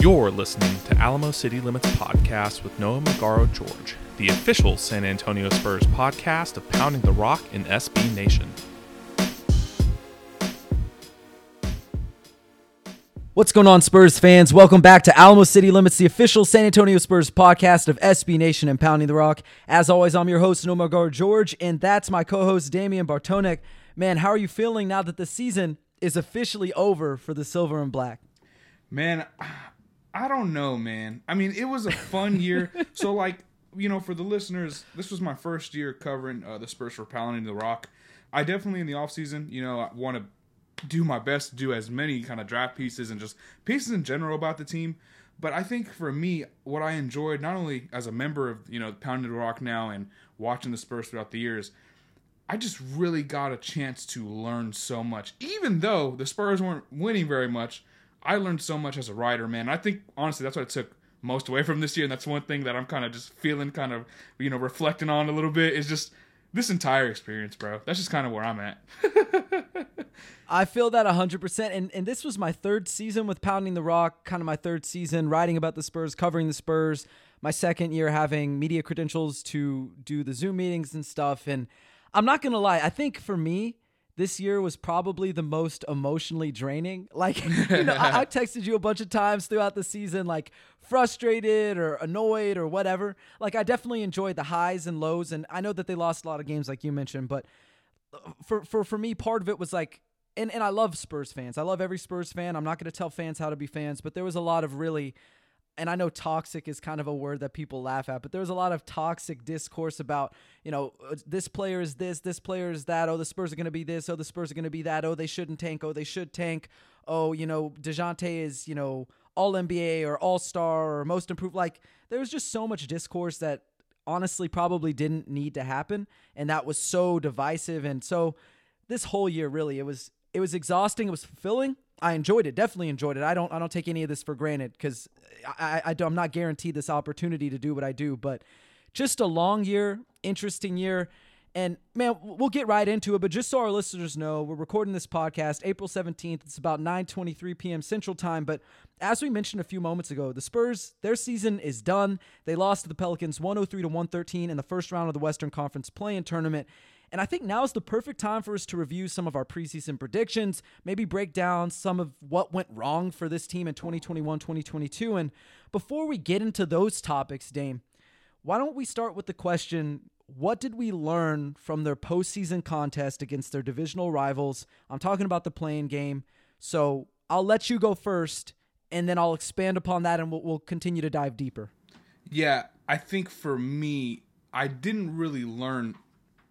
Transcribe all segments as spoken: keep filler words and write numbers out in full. You're listening to Alamo City Limits Podcast with Noah Magaro-George, the official San Antonio Spurs podcast of Pounding the Rock and S B Nation. What's going on, Spurs fans? Welcome back to Alamo City Limits, the official San Antonio Spurs podcast of S B Nation and Pounding the Rock. As always, I'm your host, Noah Magaro-George, and that's my co-host, Damian Bartonek. Man, how are you feeling now that the season is officially over for the Silver and Black? Man, I don't know, man. I mean, it was a fun year. So, like, you know, for the listeners, this was my first year covering uh, the Spurs for Pounding the Rock. I definitely, in the offseason, you know, I want to do my best to do as many kind of draft pieces and just pieces in general about the team. But I think for me, what I enjoyed, not only as a member of, you know, Pounding the Rock now and watching the Spurs throughout the years, I just really got a chance to learn so much. Even though the Spurs weren't winning very much, I learned so much as a writer, man. I think, honestly, that's what I took most away from this year, and that's one thing that I'm kind of just feeling, kind of, you know, reflecting on a little bit, is just this entire experience, bro. That's just kind of where I'm at. I feel that one hundred percent, and, and this was my third season with Pounding the Rock, kind of my third season writing about the Spurs, covering the Spurs, my second year having media credentials to do the Zoom meetings and stuff, and I'm not going to lie, I think for me, this year was probably the most emotionally draining. Like, you know, I, I texted you a bunch of times throughout the season, like frustrated or annoyed or whatever. Like, I definitely enjoyed the highs and lows. And I know that they lost a lot of games, like you mentioned, but for, for, for me, part of it was like, and, and I love Spurs fans. I love every Spurs fan. I'm not going to tell fans how to be fans, but there was a lot of really, and I know toxic is kind of a word that people laugh at, but there was a lot of toxic discourse about, you know, this player is this, this player is that. Oh, the Spurs are going to be this. Oh, the Spurs are going to be that. Oh, they shouldn't tank. Oh, they should tank. Oh, you know, DeJounte is, you know, all N B A or all star or most improved. Like, there was just so much discourse that honestly probably didn't need to happen. And that was so divisive. And so this whole year, really, it was, it was exhausting. It was fulfilling. I enjoyed it. Definitely enjoyed it. I don't, I don't take any of this for granted because I, I, I'm not guaranteed this opportunity to do what I do, but just a long year, interesting year. And man, we'll get right into it, but just so our listeners know, we're recording this podcast April seventeenth. It's about nine twenty-three p.m. Central Time. But as we mentioned a few moments ago, the Spurs, their season is done. They lost to the Pelicans one oh three to one thirteen in the first round of the Western Conference play-in tournament. And I think now is the perfect time for us to review some of our preseason predictions, maybe break down some of what went wrong for this team in twenty twenty-one, twenty twenty-two. And before we get into those topics, Dame, why don't we start with the question, what did we learn from their postseason contest against their divisional rivals? I'm talking about the play-in game. So I'll let you go first, and then I'll expand upon that, and we'll, we'll continue to dive deeper. Yeah, I think for me, I didn't really learn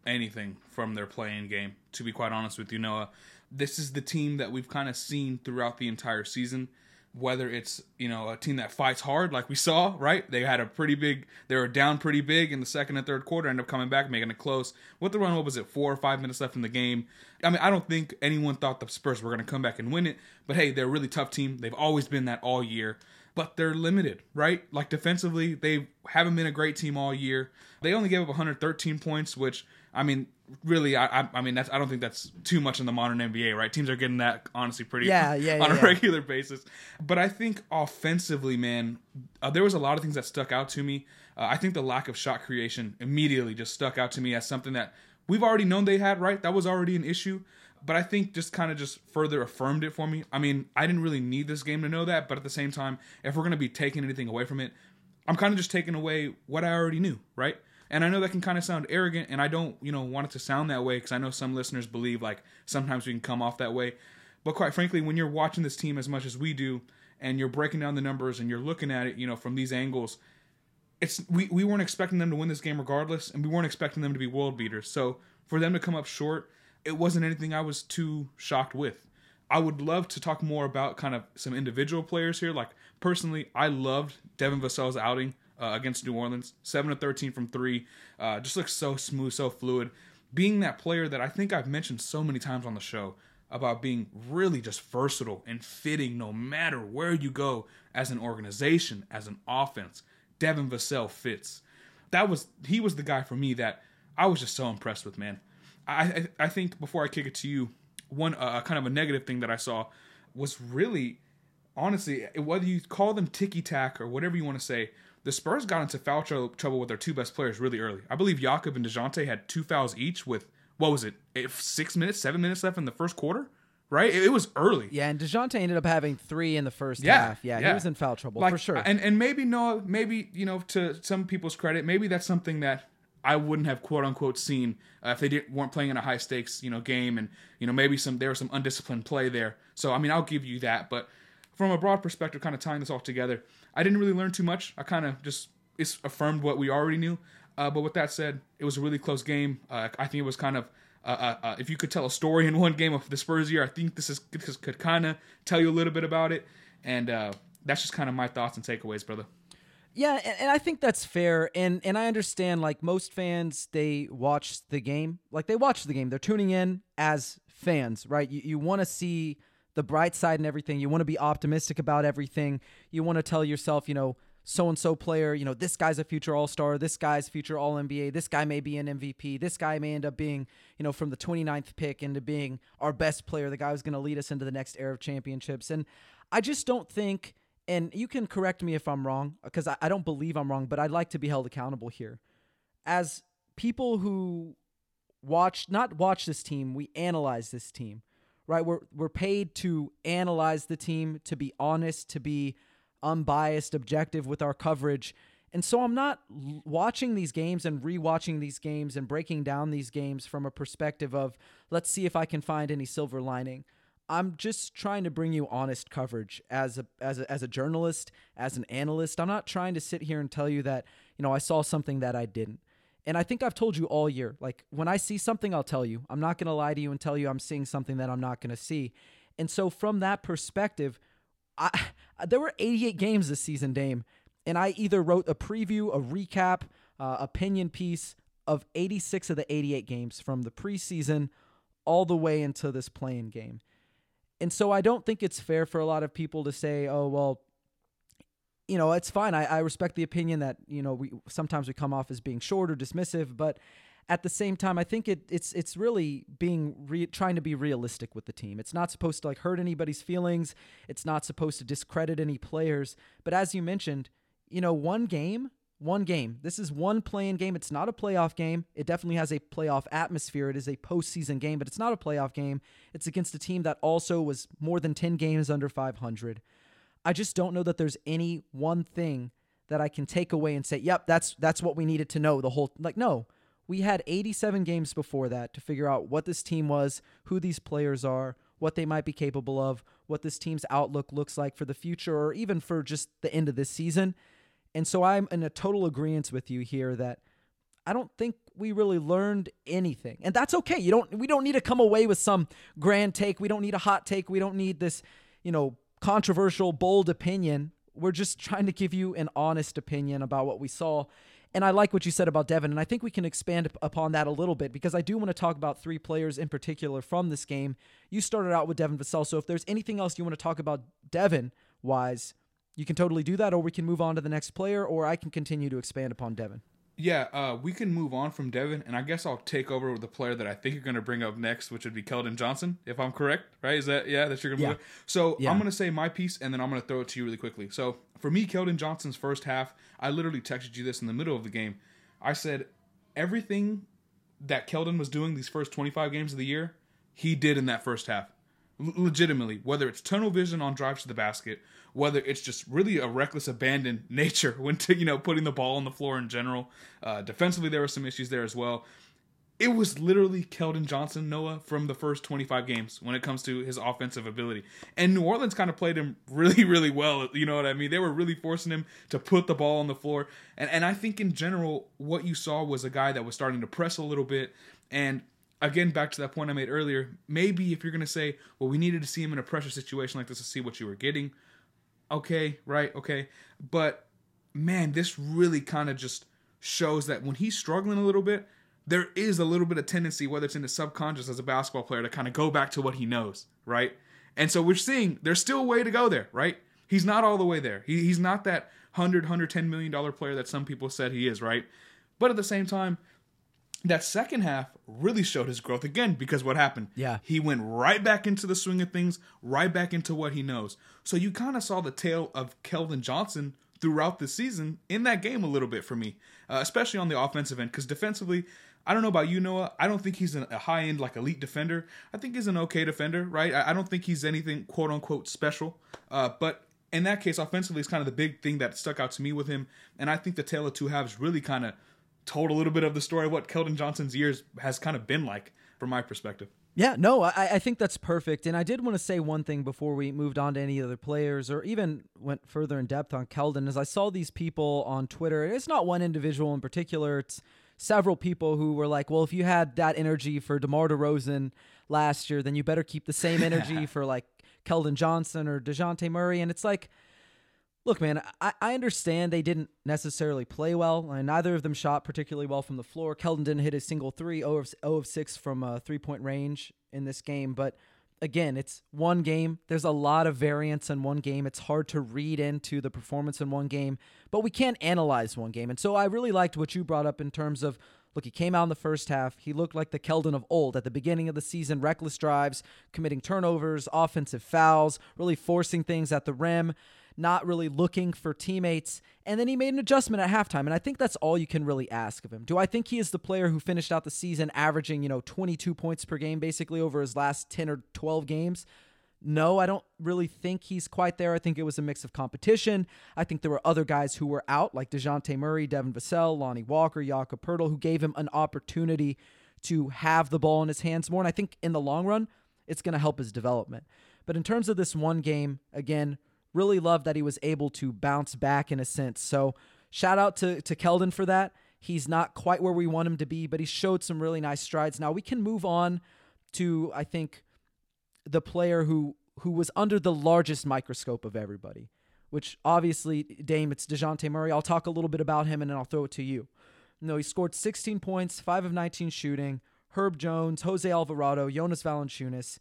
anything from their play-in game, to be quite honest with you, Noah. This is the team that we've kind of seen throughout the entire season, whether it's, you know, a team that fights hard like we saw, right? They had a pretty big, they were down pretty big in the second and third quarter, ended up coming back, making it close. With the run, what was it, four or five minutes left in the game? I mean, I don't think anyone thought the Spurs were going to come back and win it, but hey, they're a really tough team. They've always been that all year. But they're limited, right? Like, defensively, they haven't been a great team all year. They only gave up one hundred thirteen points, which, I mean, really, I, I, I mean, that's, I don't think that's too much in the modern N B A, right? Teams are getting that, honestly, pretty yeah, yeah, on yeah, a yeah. regular basis. But I think offensively, man, uh, there was a lot of things that stuck out to me. Uh, I think the lack of shot creation immediately just stuck out to me as something that we've already known they had, right? That was already an issue. But I think just kind of just further affirmed it for me. I mean, I didn't really need this game to know that, but at the same time, if we're going to be taking anything away from it, I'm kind of just taking away what I already knew, right? And I know that can kind of sound arrogant, and I don't, you know, want it to sound that way, because I know some listeners believe, like, sometimes we can come off that way. But quite frankly, when you're watching this team as much as we do, and you're breaking down the numbers, and you're looking at it, you know, from these angles, it's we, we weren't expecting them to win this game regardless, and we weren't expecting them to be world beaters. So for them to come up short, it wasn't anything I was too shocked with. I would love to talk more about kind of some individual players here. Like, personally, I loved Devin Vassell's outing uh, against New Orleans. seven of thirteen from three. Uh, just looks so smooth, so fluid. Being that player that I think I've mentioned so many times on the show about being really just versatile and fitting no matter where you go as an organization, as an offense. Devin Vassell fits. That was he was the guy for me that I was just so impressed with, man. I I, I think before I kick it to you, one uh, kind of a negative thing that I saw was really, honestly, whether you call them ticky-tack or whatever you want to say, the Spurs got into foul tr- trouble with their two best players really early. I believe Jakob and DeJounte had two fouls each with, what was it, if six minutes, seven minutes left in the first quarter, right? It, it was early. Yeah, and DeJounte ended up having three in the first yeah, half. Yeah, yeah, he was in foul trouble, like, for sure. And, and maybe, Noah, maybe, you know, to some people's credit, maybe that's something that I wouldn't have quote unquote seen uh, if they didn't weren't playing in a high stakes, you know, game, and, you know, maybe some there was some undisciplined play there. So I mean, I'll give you that, but from a broad perspective, kind of tying this all together, I didn't really learn too much. I kind of just it's affirmed what we already knew. Uh, but with that said, it was a really close game. Uh, I think it was kind of uh, uh, uh, if you could tell a story in one game of the Spurs year, I think this is this could kind of tell you a little bit about it, and uh, that's just kind of my thoughts and takeaways, brother. Yeah, and I think that's fair, and and I understand, like, most fans, they watch the game. Like, they watch the game. They're tuning in as fans, right? You, you want to see the bright side and everything. You want to be optimistic about everything. You want to tell yourself, you know, so-and-so player, you know, this guy's a future all-star, this guy's future all N B A, this guy may be an M V P, this guy may end up being, you know, from the twenty-ninth pick into being our best player, the guy who's going to lead us into the next era of championships. And I just don't think... And you can correct me if I'm wrong, because I, I don't believe I'm wrong, but I'd like to be held accountable here. As people who watch, not watch this team, we analyze this team, right? We're we're paid to analyze the team, to be honest, to be unbiased, objective with our coverage. And so I'm not l- watching these games and rewatching these games and breaking down these games from a perspective of, let's see if I can find any silver lining. I'm just trying to bring you honest coverage as a, as a as a journalist, as an analyst. I'm not trying to sit here and tell you that, you know, I saw something that I didn't. And I think I've told you all year, like, when I see something, I'll tell you. I'm not going to lie to you and tell you I'm seeing something that I'm not going to see. And so from that perspective, I there were eighty-eight games this season, Dame, and I either wrote a preview, a recap, uh, opinion piece of eighty-six of the eighty-eight games from the preseason all the way into this play-in game. And so I don't think it's fair for a lot of people to say, oh, well, you know, it's fine. I, I respect the opinion that, you know, we sometimes we come off as being short or dismissive. But at the same time, I think it, it's it's really being re- trying to be realistic with the team. It's not supposed to, like, hurt anybody's feelings. It's not supposed to discredit any players. But as you mentioned, you know, one game, one game. This is one play-in game. It's not a playoff game. It definitely has a playoff atmosphere. It is a postseason game, but it's not a playoff game. It's against a team that also was more than ten games under five hundred. I just don't know that there's any one thing that I can take away and say, yep, that's that's what we needed to know the whole... Like, no. We had eighty-seven games before that to figure out what this team was, who these players are, what they might be capable of, what this team's outlook looks like for the future, or even for just the end of this season. And so I'm in a total agreement with you here that I don't think we really learned anything. And that's okay. You don't, we don't need to come away with some grand take. We don't need a hot take. We don't need this, you know, controversial, bold opinion. We're just trying to give you an honest opinion about what we saw. And I like what you said about Devin, and I think we can expand upon that a little bit, because I do want to talk about three players in particular from this game. You started out with Devin Vassell, so if there's anything else you want to talk about Devin-wise, you can totally do that, or we can move on to the next player, or I can continue to expand upon Devin. Yeah, uh, we can move on from Devin, and I guess I'll take over with the player that I think you're going to bring up next, which would be Keldon Johnson, if I'm correct, right? Is that, yeah, that you're going to yeah. move on? So yeah. I'm going to say my piece, and then I'm going to throw it to you really quickly. So for me, Keldon Johnson's first half, I literally texted you this in the middle of the game. I said everything that Keldon was doing these first twenty-five games of the year, he did in that first half. L- legitimately, whether it's tunnel vision on drives to the basket, whether it's just really a reckless abandon nature when, t- you know, putting the ball on the floor in general. Uh, defensively, there were some issues there as well. It was literally Keldon Johnson, Noah, from the first twenty-five games when it comes to his offensive ability. And New Orleans kind of played him really, really well. You know what I mean? They were really forcing him to put the ball on the floor. And and I think in general, what you saw was a guy that was starting to press a little bit. And again, back to that point I made earlier, maybe if you're going to say, well, we needed to see him in a pressure situation like this to see what you were getting. Okay, right, okay. But, man, this really kind of just shows that when he's struggling a little bit, there is a little bit of tendency, whether it's in the subconscious as a basketball player, to kind of go back to what he knows, right? And so we're seeing there's still a way to go there, right? He's not all the way there. He, he's not that one hundred, one hundred ten million dollars player that some people said he is, right? But at the same time, that second half really showed his growth again because what happened? Yeah. He went right back into the swing of things, right back into what he knows. So you kind of saw the tale of Keldon Johnson throughout the season in that game a little bit for me, uh, especially on the offensive end because defensively, I don't know about you, Noah. I don't think he's a high-end, like, elite defender. I think he's an okay defender, right? I don't think he's anything, quote-unquote, special. Uh, but in that case, offensively is kind of the big thing that stuck out to me with him. And I think the tale of two halves really kind of told a little bit of the story of what Keldon Johnson's years has kind of been like from my perspective. Yeah, no, I, I think that's perfect. And I did want to say one thing before we moved on to any other players or even went further in depth on Keldon. As I saw these people on Twitter, it's not one individual in particular, it's several people who were like, well, if you had that energy for DeMar DeRozan last year, then you better keep the same energy for like Keldon Johnson or DeJounte Murray. And it's like, look, man, I, I understand they didn't necessarily play well. I mean, neither of them shot particularly well from the floor. Keldon didn't hit a single three, zero of six from uh, three-point range in this game. But again, it's one game. There's a lot of variance in one game. It's hard to read into the performance in one game, but we can analyze one game. And so I really liked what you brought up in terms of, look, he came out in the first half. He looked like the Keldon of old at the beginning of the season, reckless drives, committing turnovers, offensive fouls, really forcing things at the rim, not really looking for teammates. And then he made an adjustment at halftime. And I think that's all you can really ask of him. Do I think he is the player who finished out the season averaging, you know, twenty-two points per game, basically over his last ten or twelve games? No, I don't really think he's quite there. I think it was a mix of competition. I think there were other guys who were out, like DeJounte Murray, Devin Vassell, Lonnie Walker, Jakob Poeltl, who gave him an opportunity to have the ball in his hands more. And I think in the long run, it's going to help his development. But in terms of this one game, again, really loved that he was able to bounce back in a sense. So shout out to, to Keldon for that. He's not quite where we want him to be, but he showed some really nice strides. Now we can move on to, I think, the player who, who was under the largest microscope of everybody, which obviously, Dame, it's DeJounte Murray. I'll talk a little bit about him and then I'll throw it to you. You know, he scored sixteen points, five of nineteen shooting. Herb Jones, Jose Alvarado, Jonas Valanciunas,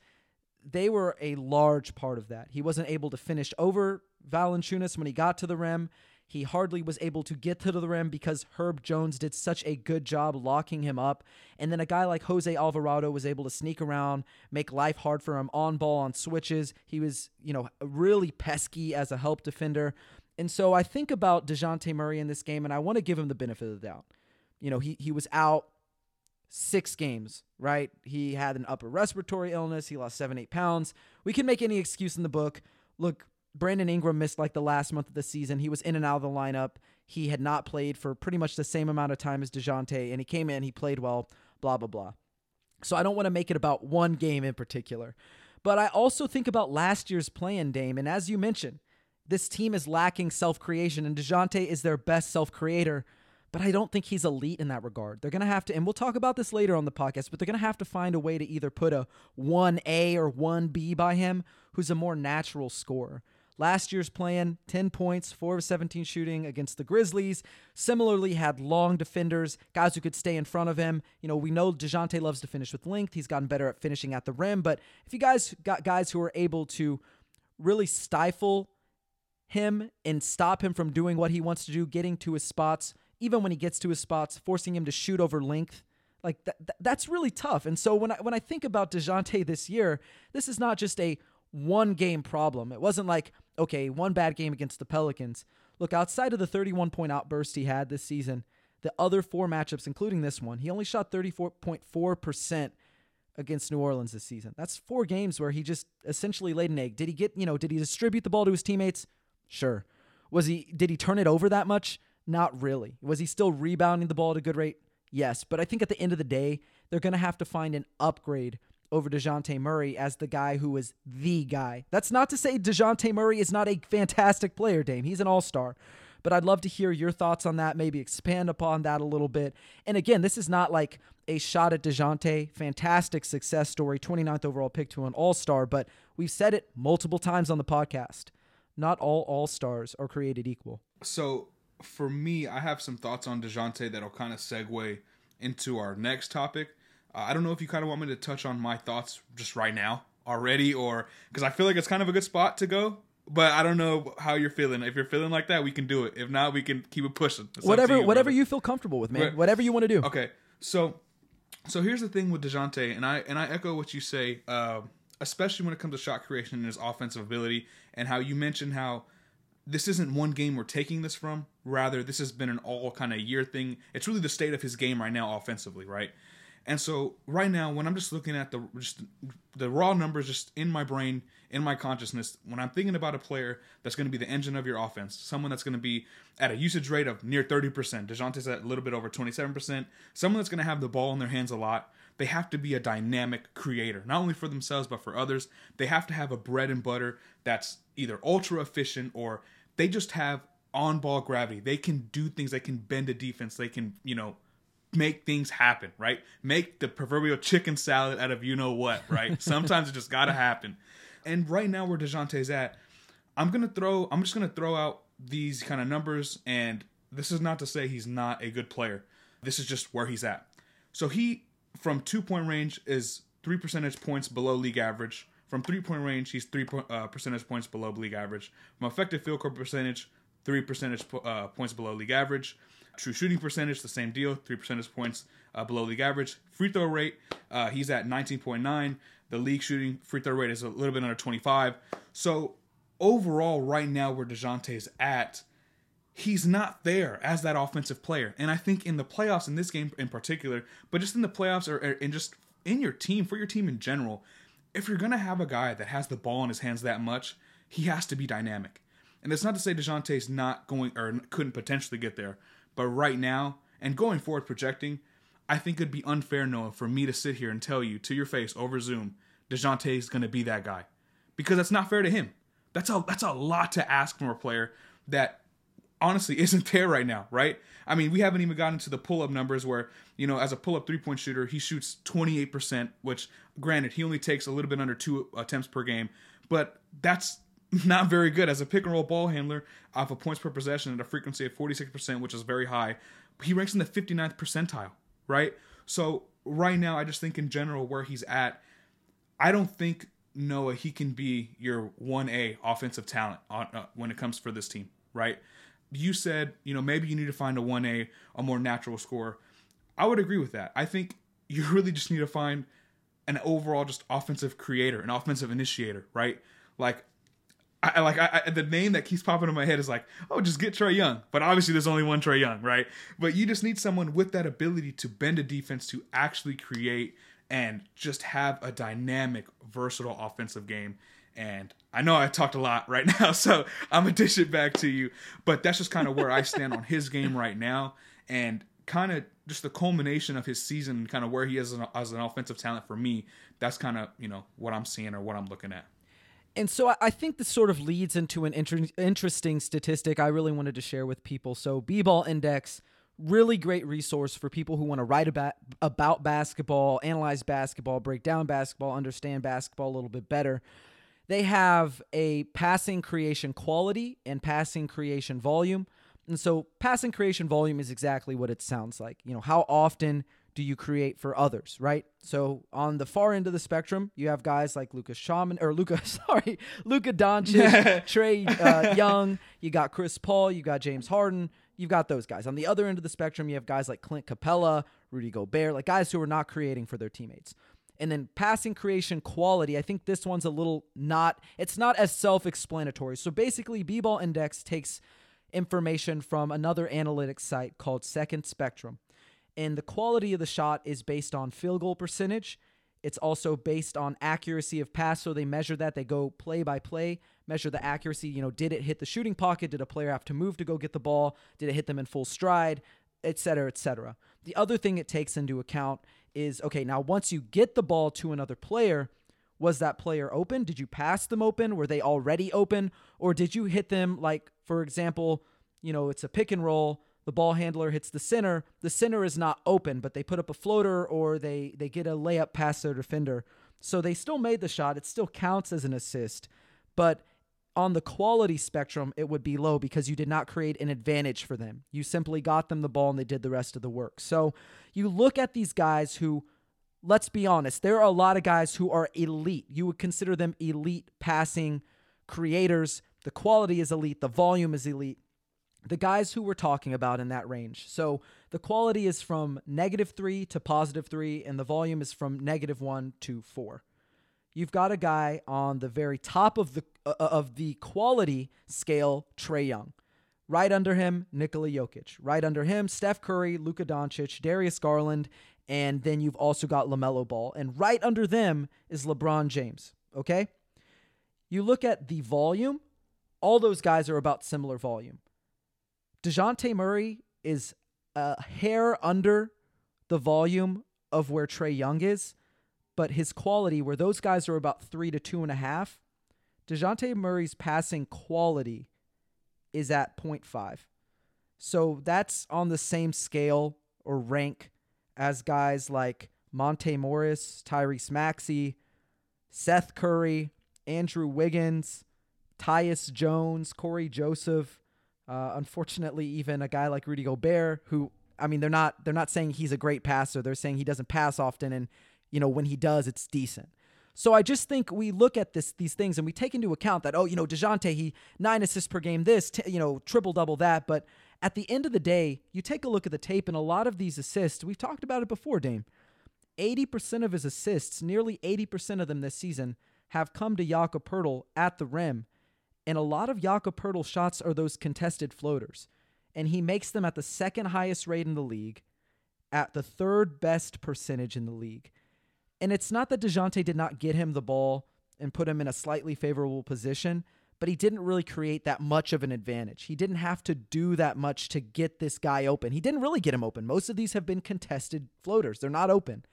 they were a large part of that. He wasn't able to finish over Valanciunas when he got to the rim. He hardly was able to get to the rim because Herb Jones did such a good job locking him up. And then a guy like Jose Alvarado was able to sneak around, make life hard for him on ball, on switches. He was, you know, really pesky as a help defender. And so I think about DeJounte Murray in this game, and I want to give him the benefit of the doubt. You know, he he was out six games, right? He had an upper respiratory illness. He lost seven, eight pounds. We can make any excuse in the book. Look, Brandon Ingram missed like the last month of the season. He was in and out of the lineup. He had not played for pretty much the same amount of time as DeJounte, and he came in, he played well, blah, blah, blah. So I don't want to make it about one game in particular. But I also think about last year's play-in, Dame, and as you mentioned, this team is lacking self-creation, and DeJounte is their best self-creator, but I don't think he's elite in that regard. They're going to have to, and we'll talk about this later on the podcast, but they're going to have to find a way to either put a one A or one B by him who's a more natural scorer. Last year's plan, ten points, four of seventeen shooting against the Grizzlies. Similarly, had long defenders, guys who could stay in front of him. You know, we know DeJounte loves to finish with length. He's gotten better at finishing at the rim. But if you guys got guys who are able to really stifle him and stop him from doing what he wants to do, getting to his spots, even when he gets to his spots, forcing him to shoot over length, like that, that, that's really tough. And so when I, when I think about DeJounte this year, this is not just a one-game problem. It wasn't like, okay, one bad game against the Pelicans. Look, outside of the thirty-one point outburst he had this season, the other four matchups, including this one, he only shot thirty-four point four percent against New Orleans this season. That's four games where he just essentially laid an egg. Did he get, you know, did he distribute the ball to his teammates? Sure. Was he, did he turn it over that much? Not really. Was he still rebounding the ball at a good rate? Yes. But I think at the end of the day, they're going to have to find an upgrade over DeJounte Murray as the guy who is the guy. That's not to say DeJounte Murray is not a fantastic player, Dame. He's an all-star. But I'd love to hear your thoughts on that, maybe expand upon that a little bit. And again, this is not like a shot at DeJounte. Fantastic success story, twenty-ninth overall pick to an all-star, but we've said it multiple times on the podcast. Not all all-stars are created equal. So for me, I have some thoughts on DeJounte that'll kind of segue into our next topic. Uh, I don't know if you kind of want me to touch on my thoughts just right now already, or because I feel like it's kind of a good spot to go. But I don't know how you're feeling. If you're feeling like that, we can do it. If not, we can keep it pushing. It's whatever, you, whatever you feel comfortable with, man. Right. Whatever you want to do. Okay, so so here's the thing with DeJounte, and I and I echo what you say, uh, especially when it comes to shot creation and his offensive ability, and how you mentioned how this isn't one game we're taking this from. Rather, this has been an all kind of year thing. It's really the state of his game right now, offensively, right? And so right now, when I'm just looking at the just the raw numbers just in my brain, in my consciousness, when I'm thinking about a player that's going to be the engine of your offense, someone that's going to be at a usage rate of near thirty percent, DeJounte's at a little bit over twenty-seven percent, someone that's going to have the ball in their hands a lot, they have to be a dynamic creator, not only for themselves, but for others. They have to have a bread and butter that's either ultra efficient or they just have on-ball gravity. They can do things. They can bend a defense. They can, you know, make things happen, right? Make the proverbial chicken salad out of you know what, right? Sometimes it just gotta happen. And right now where DeJounte's at, I'm gonna throw I'm just gonna throw out these kind of numbers, and this is not to say he's not a good player. This is just where he's at. So he from two point range is three percentage points below league average. From three point range, he's three point, uh, percentage points below league average. From effective field goal percentage, three percentage po- uh, points below league average. True shooting percentage, the same deal, three percentage points uh, below league average. Free throw rate, uh, he's at nineteen point nine. The league shooting free throw rate is a little bit under twenty-five. So overall, right now where DeJounte's at, he's not there as that offensive player. And I think in the playoffs, in this game in particular, but just in the playoffs or, or and just in your team, for your team in general, if you're going to have a guy that has the ball in his hands that much, he has to be dynamic. And that's not to say DeJounte's not going or couldn't potentially get there. But right now, and going forward projecting, I think it'd be unfair, Noah, for me to sit here and tell you to your face over Zoom, DeJounte is going to be that guy. Because that's not fair to him. That's a, that's a lot to ask from a player that honestly isn't there right now, right? I mean, we haven't even gotten to the pull-up numbers where, you know, as a pull-up three-point shooter, he shoots twenty-eight percent, which, granted, he only takes a little bit under two attempts per game. But that's not very good as a pick and roll ball handler off of points per possession at a frequency of forty-six percent, which is very high. He ranks in the fifty-ninth percentile, right? So right now, I just think in general where he's at, I don't think, Noah, he can be your one A offensive talent on, uh, when it comes for this team, right? You said, you know, maybe you need to find a one A, a more natural scorer. I would agree with that. I think you really just need to find an overall just offensive creator, an offensive initiator, right? Like, I, like I, I, the name that keeps popping in my head is like, oh, just get Trae Young. But obviously there's only one Trae Young, right? But you just need someone with that ability to bend a defense, to actually create and just have a dynamic, versatile offensive game. And I know I talked a lot right now, so I'm going to dish it back to you. But that's just kind of where I stand on his game right now. And kind of just the culmination of his season, kind of where he is as an, as an offensive talent for me, that's kind of, you know, what I'm seeing or what I'm looking at. And so I think this sort of leads into an inter- interesting statistic I really wanted to share with people. So B-Ball Index, really great resource for people who want to write about, about basketball, analyze basketball, break down basketball, understand basketball a little bit better. They have a passing creation quality and passing creation volume. And so passing creation volume is exactly what it sounds like. You know, how often do you create for others, right? So on the far end of the spectrum, you have guys like Luka Shaman or Luka, sorry, Luka Doncic, Trae uh, Young. You got Chris Paul. You got James Harden. You've got those guys. On the other end of the spectrum, you have guys like Clint Capella, Rudy Gobert, like guys who are not creating for their teammates. And then passing creation quality. I think this one's a little not. It's not as self-explanatory. So basically, B-Ball Index takes information from another analytics site called Second Spectrum. And the quality of the shot is based on field goal percentage. It's also based on accuracy of pass, so they measure that. They go play by play, measure the accuracy. You know, did it hit the shooting pocket? Did a player have to move to go get the ball? Did it hit them in full stride, et cetera, et cetera. The other thing it takes into account is, okay, now once you get the ball to another player, was that player open? Did you pass them open? Were they already open? Or did you hit them, like, for example, you know, it's a pick and roll. The ball handler hits the center. The center is not open, but they put up a floater or they, they get a layup past their defender. So they still made the shot. It still counts as an assist. But on the quality spectrum, it would be low because you did not create an advantage for them. You simply got them the ball and they did the rest of the work. So you look at these guys who, let's be honest, there are a lot of guys who are elite. You would consider them elite passing creators. The quality is elite. The volume is elite. The guys who we're talking about in that range. So the quality is from negative three to positive three, and the volume is from negative one to four. You've got a guy on the very top of the uh, of the quality scale, Trae Young. Right under him, Nikola Jokic. Right under him, Steph Curry, Luka Doncic, Darius Garland, and then you've also got LaMelo Ball. And right under them is LeBron James, okay? You look at the volume, all those guys are about similar volume. DeJounte Murray is a hair under the volume of where Trae Young is, but his quality, where those guys are about three to two and a half, DeJounte Murray's passing quality is at point five. So that's on the same scale or rank as guys like Monte Morris, Tyrese Maxey, Seth Curry, Andrew Wiggins, Tyus Jones, Corey Joseph. Uh, unfortunately, even a guy like Rudy Gobert, who, I mean, they're not they're not saying he's a great passer. They're saying he doesn't pass often, and, you know, when he does, it's decent. So I just think we look at this these things and we take into account that, oh, you know, DeJounte, he nine assists per game this, t- you know, triple-double that. But at the end of the day, you take a look at the tape, and a lot of these assists, we've talked about it before, Dame, eighty percent of his assists, nearly eighty percent of them this season, have come to Jakob Poeltl at the rim. And a lot of Jakob Poeltl's shots are those contested floaters. And he makes them at the second highest rate in the league, at the third best percentage in the league. And it's not that DeJounte did not get him the ball and put him in a slightly favorable position, but he didn't really create that much of an advantage. He didn't have to do that much to get this guy open. He didn't really get him open. Most of these have been contested floaters. They're not open.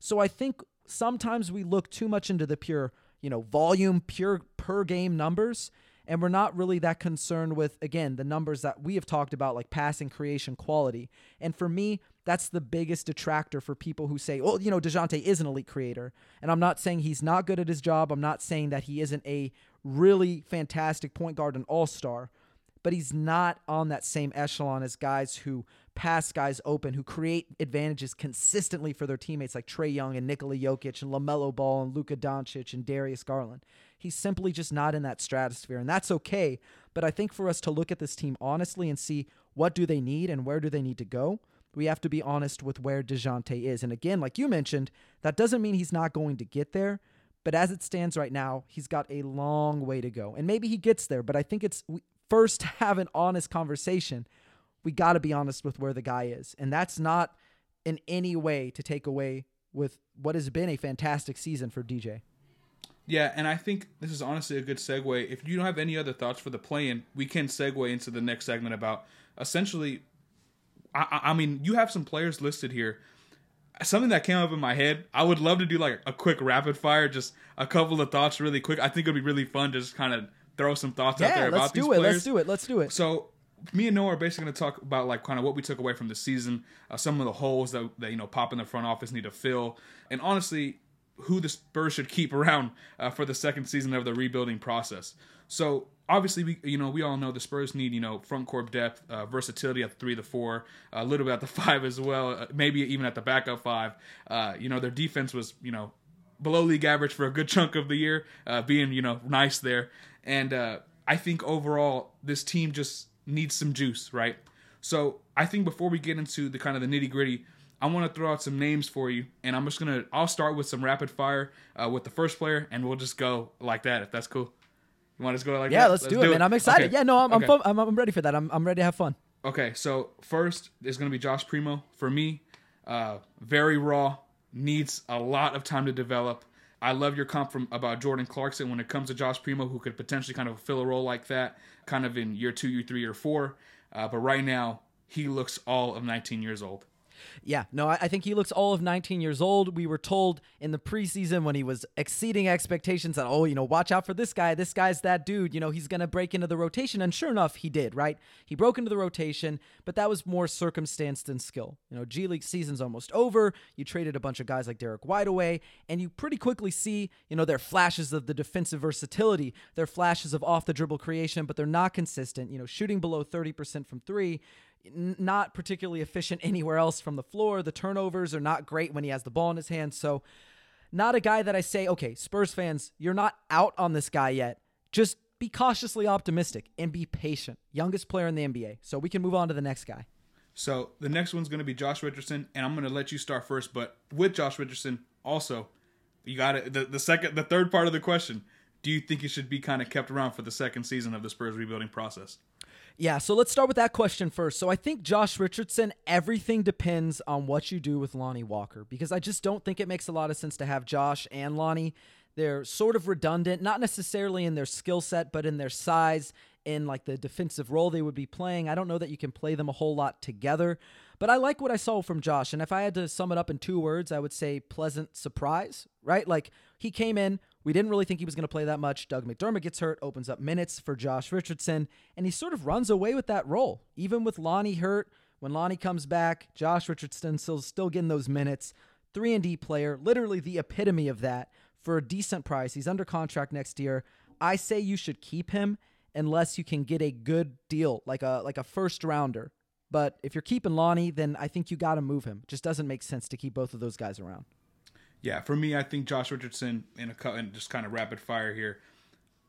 So I think sometimes we look too much into the pure, you know, volume, pure per game numbers. And we're not really that concerned with, again, the numbers that we have talked about, like passing creation quality. And for me, that's the biggest detractor for people who say, oh, you know, DeJounte is an elite creator. And I'm not saying he's not good at his job. I'm not saying that he isn't a really fantastic point guard and all-star. But he's not on that same echelon as guys who pass guys open, who create advantages consistently for their teammates like Trae Young and Nikola Jokic and LaMelo Ball and Luka Doncic and Darius Garland. He's simply just not in that stratosphere, and that's okay. But I think for us to look at this team honestly and see what do they need and where do they need to go, we have to be honest with where DeJounte is. And again, like you mentioned, that doesn't mean he's not going to get there. But as it stands right now, he's got a long way to go. And maybe he gets there, but I think it's we first have an honest conversation. We got to be honest with where the guy is. And that's not in any way to take away with what has been a fantastic season for D J. Yeah, and I think this is honestly a good segue. If you don't have any other thoughts for the play-in, we can segue into the next segment about essentially, I, I mean, you have some players listed here. Something that came up in my head, I would love to do like a quick rapid fire, just a couple of thoughts really quick. I think it would be really fun to just kind of throw some thoughts yeah, out there about these it, players. Yeah, let's do it, let's do it, let's do it. So me and Noah are basically going to talk about like kind of what we took away from the season, uh, some of the holes that, that, you know, Pop in the front office need to fill, and honestly, who the Spurs should keep around uh, for the second season of the rebuilding process. So obviously, we you know we all know the Spurs need you know front court depth, uh, versatility at the three, the four, a little bit at the five as well, uh, maybe even at the backup five. Uh, you know their defense was you know below league average for a good chunk of the year, uh, being you know nice there. And uh, I think overall this team just needs some juice, right? So I think before we get into the kind of the nitty gritty, I want to throw out some names for you, and I'm just going to, I'll start with some rapid fire uh, with the first player, and we'll just go like that, if that's cool. You want to just go like yeah, that? Yeah, let's, let's do it, do man. It. I'm excited. Okay. Yeah, no, I'm, okay. I'm, fun. I'm I'm ready for that. I'm I'm ready to have fun. Okay, so first is going to be Josh Primo. For me, uh, very raw, needs a lot of time to develop. I love your comp from about Jordan Clarkson when it comes to Josh Primo, who could potentially kind of fill a role like that, kind of in year two, year three, year four. Uh, but right now, he looks all of nineteen years old. Yeah, no, I think he looks all of nineteen years old. We were told in the preseason when he was exceeding expectations that, oh, you know, watch out for this guy. This guy's that dude. You know, he's going to break into the rotation. And sure enough, he did, right? He broke into the rotation, but that was more circumstance than skill. You know, G League season's almost over. You traded a bunch of guys like Derek Whiteaway, and you pretty quickly see, you know, their flashes of the defensive versatility, their flashes of off-the-dribble creation, but they're not consistent. You know, shooting below thirty percent from three, not particularly efficient anywhere else from the floor. The turnovers are not great when he has the ball in his hand. So not a guy that I say, okay, Spurs fans, you're not out on this guy yet. Just be cautiously optimistic and be patient. Youngest player in the N B A. So we can move on to the next guy. So the next one's going to be Josh Richardson, and I'm going to let you start first. But with Josh Richardson, also, you got it. The, the second, the third part of the question, do you think he should be kind of kept around for the second season of the Spurs rebuilding process? Yeah, so let's start with that question first. So I think Josh Richardson, everything depends on what you do with Lonnie Walker, because I just don't think it makes a lot of sense to have Josh and Lonnie. They're sort of redundant, not necessarily in their skill set, but in their size, in like the defensive role they would be playing. I don't know that you can play them a whole lot together, but I like what I saw from Josh. And if I had to sum it up in two words, I would say pleasant surprise, right? Like he came in, we didn't really think he was going to play that much. Doug McDermott gets hurt, opens up minutes for Josh Richardson, and he sort of runs away with that role. Even with Lonnie hurt, when Lonnie comes back, Josh Richardson still, still getting those minutes. Three and D player, literally the epitome of that for a decent price. He's under contract next year. I say you should keep him unless you can get a good deal, like a like a first rounder. But if you're keeping Lonnie, then I think you got to move him. Just doesn't make sense to keep both of those guys around. Yeah, for me, I think Josh Richardson, in a cut and just kind of rapid fire here,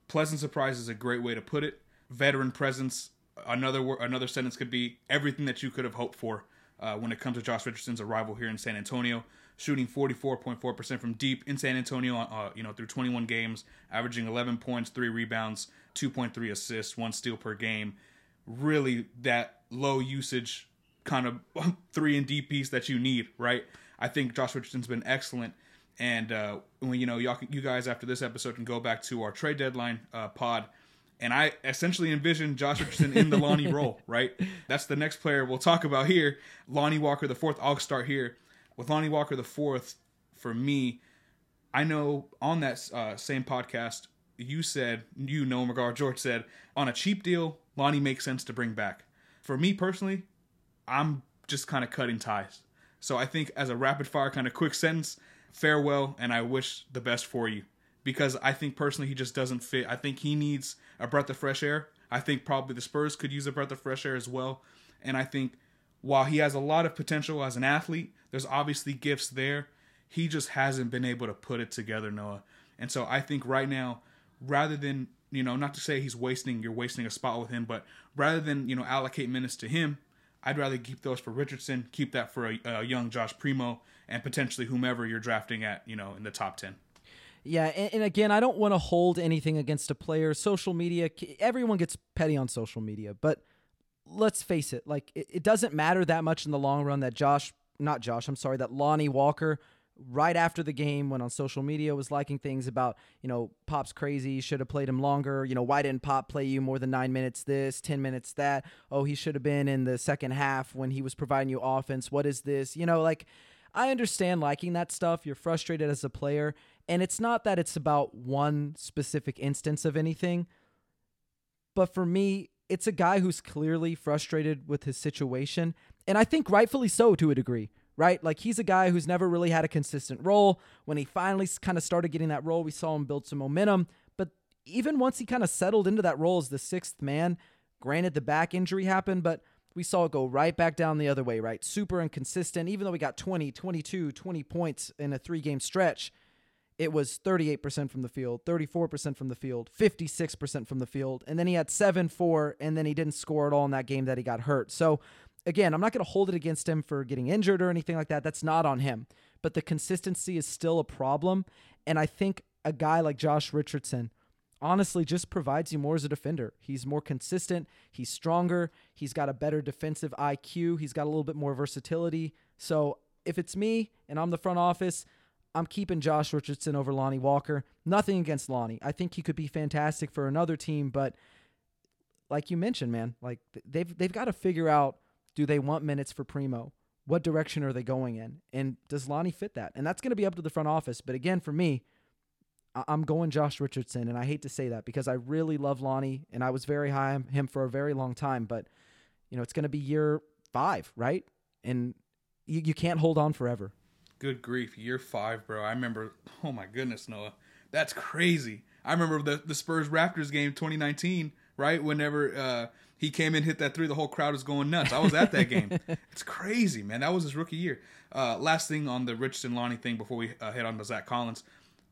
pleasant surprise is a great way to put it. Veteran presence, another another sentence could be everything that you could have hoped for uh, when it comes to Josh Richardson's arrival here in San Antonio. Shooting forty-four point four percent from deep in San Antonio, uh, you know, through twenty-one games, averaging eleven points, three rebounds, two point three assists, one steal per game. Really, that low usage kind of three and D piece that you need, right? I think Josh Richardson's been excellent, and uh, when you know y'all, you guys after this episode can go back to our trade deadline uh, pod, and I essentially envision Josh Richardson in the Lonnie role, right? That's the next player we'll talk about here. Lonnie Walker the fourth. I'll start here with Lonnie Walker the fourth. For me, I know on that uh, same podcast you said you Noah Magaro-George said on a cheap deal Lonnie makes sense to bring back. For me personally, I'm just kind of cutting ties. So I think as a rapid-fire kind of quick sentence, farewell, and I wish the best for you. Because I think personally he just doesn't fit. I think he needs a breath of fresh air. I think probably the Spurs could use a breath of fresh air as well. And I think while he has a lot of potential as an athlete, there's obviously gifts there. He just hasn't been able to put it together, Noah. And so I think right now, rather than, you know, not to say he's wasting, you're wasting a spot with him, but rather than, you know, allocate minutes to him, I'd rather keep those for Richardson, keep that for a, a young Josh Primo, and potentially whomever you're drafting at, you know, in the top ten. Yeah, and, and again, I don't want to hold anything against a player. Social media, everyone gets petty on social media, but let's face it, like it, it doesn't matter that much in the long run that Josh, not Josh, I'm sorry, that Lonnie Walker right after the game when on social media was liking things about, you know, Pop's crazy, should have played him longer, you know, why didn't Pop play you more than nine minutes this, ten minutes that, oh, he should have been in the second half when he was providing you offense, what is this, you know, like, I understand liking that stuff, you're frustrated as a player, and it's not that it's about one specific instance of anything, but for me, it's a guy who's clearly frustrated with his situation, and I think rightfully so to a degree, right? Like he's a guy who's never really had a consistent role. When he finally kind of started getting that role, we saw him build some momentum. But even once he kind of settled into that role as the sixth man, granted the back injury happened, but we saw it go right back down the other way, right? Super inconsistent. Even though we got twenty, twenty-two, twenty points in a three-game stretch, it was thirty-eight percent from the field, thirty-four percent from the field, fifty-six percent from the field. And then he had seven four, and then he didn't score at all in that game that he got hurt. So again, I'm not going to hold it against him for getting injured or anything like that. That's not on him. But the consistency is still a problem. And I think a guy like Josh Richardson honestly just provides you more as a defender. He's more consistent. He's stronger. He's got a better defensive I Q. He's got a little bit more versatility. So if it's me and I'm the front office, I'm keeping Josh Richardson over Lonnie Walker. Nothing against Lonnie. I think he could be fantastic for another team, but like you mentioned, man, like they've they've got to figure out, do they want minutes for Primo? What direction are they going in? And does Lonnie fit that? And that's going to be up to the front office. But again, for me, I'm going Josh Richardson, and I hate to say that because I really love Lonnie, and I was very high on him for a very long time. But, you know, it's going to be year five, right? And you, you can't hold on forever. Good grief, year five, bro. I remember, oh my goodness, Noah. That's crazy. I remember the, the Spurs-Raptors game twenty nineteen, right? Whenever uh, he came in, hit that three, the whole crowd was going nuts. I was at that game. It's crazy, man. That was his rookie year. Uh, last thing on the Richardson-Lonnie thing before we uh, head on to Zach Collins.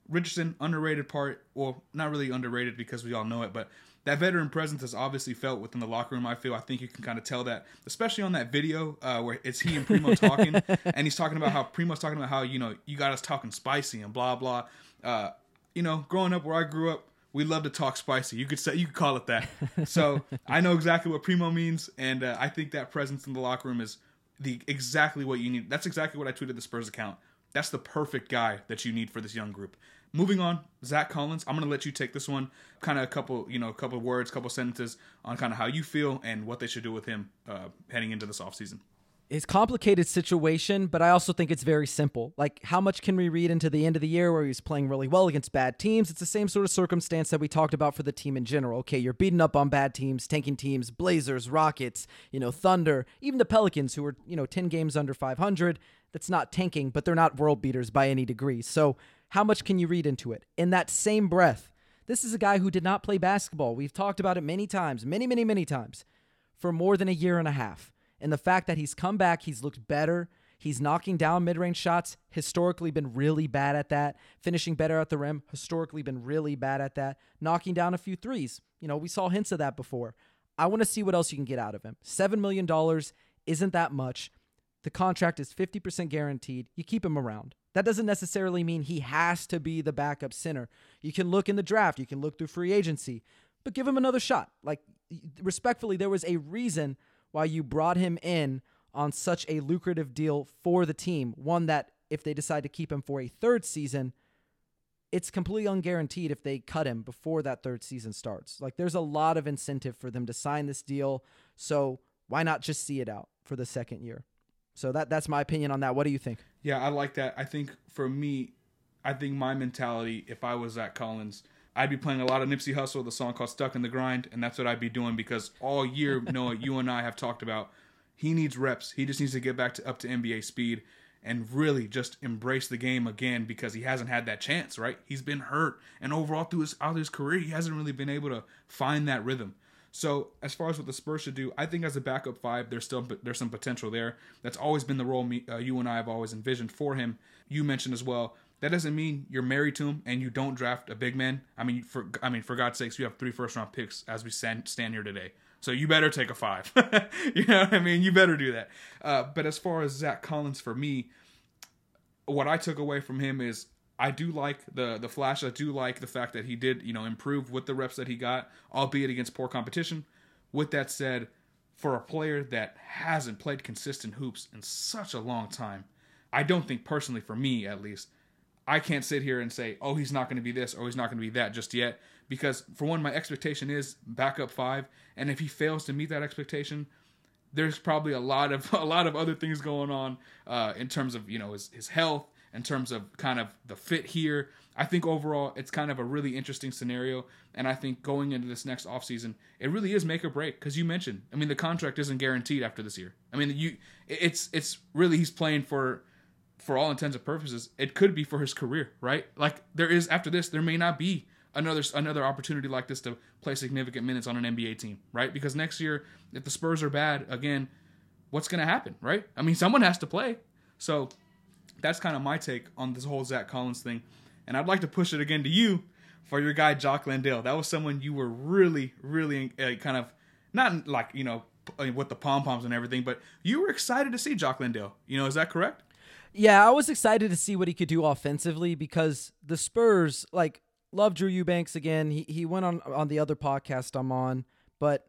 Richardson, underrated part, well, not really underrated because we all know it, but that veteran presence is obviously felt within the locker room, I feel. I think you can kind of tell that, especially on that video uh, where it's he and Primo talking, and he's talking about how, Primo's talking about how, you know, you got us talking spicy and blah, blah. Uh, you know, growing up where I grew up, we love to talk spicy. You could say, you could call it that. So I know exactly what Primo means, and uh, I think that presence in the locker room is the exactly what you need. That's exactly what I tweeted the Spurs account. That's the perfect guy that you need for this young group. Moving on, Zach Collins, I'm going to let you take this one. Kind of a couple, you know, a couple words, couple sentences on kind of how you feel and what they should do with him uh, heading into this offseason. It's a complicated situation, but I also think it's very simple. Like, how much can we read into the end of the year where he's playing really well against bad teams? It's the same sort of circumstance that we talked about for the team in general. Okay, you're beating up on bad teams, tanking teams, Blazers, Rockets, you know, Thunder, even the Pelicans who are, you know, ten games under five hundred. That's not tanking, but they're not world beaters by any degree. So how much can you read into it? In that same breath, this is a guy who did not play basketball. We've talked about it many times, many, many, many times, for more than a year and a half. And the fact that he's come back, he's looked better. He's knocking down mid-range shots, historically been really bad at that. Finishing better at the rim, historically been really bad at that. Knocking down a few threes. You know, we saw hints of that before. I want to see what else you can get out of him. seven million dollars isn't that much. The contract is fifty percent guaranteed. You keep him around. That doesn't necessarily mean he has to be the backup center. You can look in the draft. You can look through free agency. But give him another shot. Like, respectfully, there was a reason why you brought him in on such a lucrative deal for the team. One that, if they decide to keep him for a third season, it's completely unguaranteed if they cut him before that third season starts. Like, there's a lot of incentive for them to sign this deal. So why not just see it out for the second year? So that that's my opinion on that. What do you think? Yeah, I like that. I think for me, I think my mentality, if I was Zach Collins, I'd be playing a lot of Nipsey Hussle, the song called Stuck in the Grind, and that's what I'd be doing because all year, Noah, you and I have talked about he needs reps. He just needs to get back to up to N B A speed and really just embrace the game again because he hasn't had that chance, right? He's been hurt, and overall through his, out of his career, he hasn't really been able to find that rhythm. So as far as what the Spurs should do, I think as a backup five, there's still there's some potential there. That's always been the role me, uh, you and I have always envisioned for him. You mentioned as well. That doesn't mean you're married to him and you don't draft a big man. I mean, for I mean, for God's sakes, you have three first round picks as we stand, stand here today. So you better take a five. You know what I mean? You better do that. Uh, but as far as Zach Collins, for me, what I took away from him is I do like the the flash. I do like the fact that he did, you know, improve with the reps that he got, albeit against poor competition. With that said, for a player that hasn't played consistent hoops in such a long time, I don't think personally, for me at least, I can't sit here and say, oh, he's not going to be this or he's not going to be that just yet. Because for one, my expectation is backup five. And if he fails to meet that expectation, there's probably a lot of a lot of other things going on uh, in terms of, you know, his, his health, in terms of kind of the fit here. I think overall it's kind of a really interesting scenario, and I think going into this next offseason, it really is make or break because you mentioned, I mean, the contract isn't guaranteed after this year. I mean, you it's it's really he's playing for, for all intents and purposes, it could be for his career, right? Like there is, after this, there may not be another another opportunity like this to play significant minutes on an N B A team, right? Because next year, if the Spurs are bad, again, what's going to happen, right? I mean, someone has to play. So that's kind of my take on this whole Zach Collins thing. And I'd like to push it again to you for your guy, Jock Landale. That was someone you were really, really uh, kind of, not like, you know, with the pom-poms and everything, but you were excited to see Jock Landale. You know, is that correct? Yeah, I was excited to see what he could do offensively because the Spurs, like, love Drew Eubanks again. He he went on, on the other podcast I'm on, but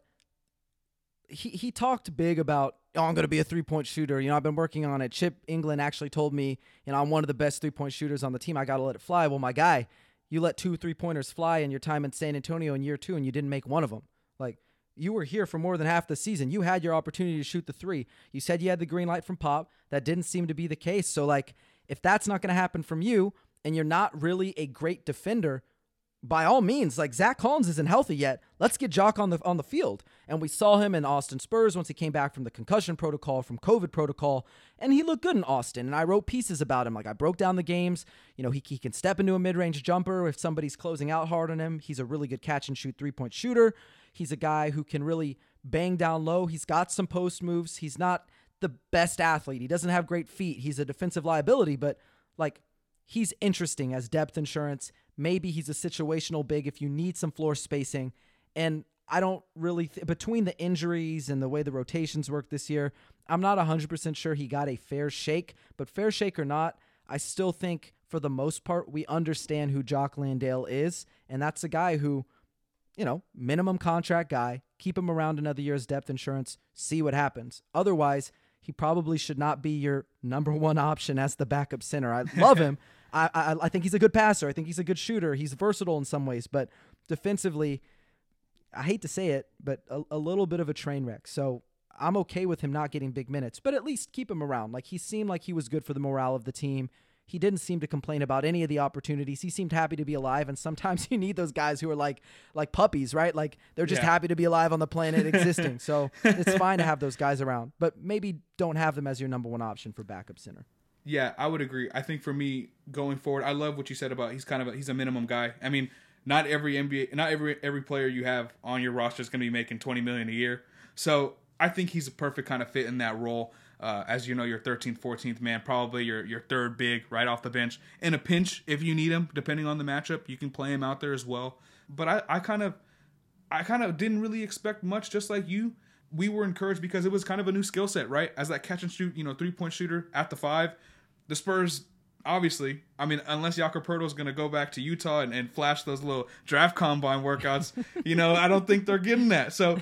he, he talked big about oh, I'm going to be a three-point shooter. You know, I've been working on it. Chip England actually told me, you know, I'm one of the best three-point shooters on the team. I got to let it fly. Well, my guy, you let two three-pointers fly in your time in San Antonio in year two, and you didn't make one of them. Like, you were here for more than half the season. You had your opportunity to shoot the three. You said you had the green light from Pop. That didn't seem to be the case. So, like, if that's not going to happen from you and you're not really a great defender, by all means, like, Zach Collins isn't healthy yet. Let's get Jock on the on the field. And we saw him in Austin Spurs once he came back from the concussion protocol, from COVID protocol, and he looked good in Austin. And I wrote pieces about him. Like, I broke down the games. You know, he, he can step into a mid-range jumper if somebody's closing out hard on him. He's a really good catch-and-shoot three-point shooter. He's a guy who can really bang down low. He's got some post moves. He's not the best athlete. He doesn't have great feet. He's a defensive liability, but, like, he's interesting as depth insurance. Maybe he's a situational big if you need some floor spacing. And I don't really, th- between the injuries and the way the rotations work this year, I'm not one hundred percent sure he got a fair shake. But fair shake or not, I still think for the most part we understand who Jock Landale is. And that's a guy who, you know, minimum contract guy, keep him around another year's depth insurance, see what happens. Otherwise, he probably should not be your number one option as the backup center. I love him. I, I I think he's a good passer. I think he's a good shooter. He's versatile in some ways, but defensively, I hate to say it, but a, a little bit of a train wreck. So I'm okay with him not getting big minutes, but at least keep him around. Like, he seemed like he was good for the morale of the team. He didn't seem to complain about any of the opportunities. He seemed happy to be alive, and sometimes you need those guys who are like like puppies, right? Like, they're just yeah. happy to be alive on the planet existing. So it's fine to have those guys around, but maybe don't have them as your number one option for backup center. Yeah, I would agree. I think for me going forward, I love what you said about he's kind of a, he's a minimum guy. I mean, not every N B A, not every every player you have on your roster is going to be making twenty million dollars a year. So I think he's a perfect kind of fit in that role. Uh, as you know, your thirteenth, fourteenth man, probably your your third big right off the bench. In a pinch, if you need him, depending on the matchup, you can play him out there as well. But I, I kind of I kind of didn't really expect much. Just like you, we were encouraged because it was kind of a new skill set, right? As that catch and shoot, you know, three point shooter at the five. The Spurs, obviously, I mean, unless Jakob Poeltl is going to go back to Utah and, and flash those little draft combine workouts, you know, I don't think they're getting that. So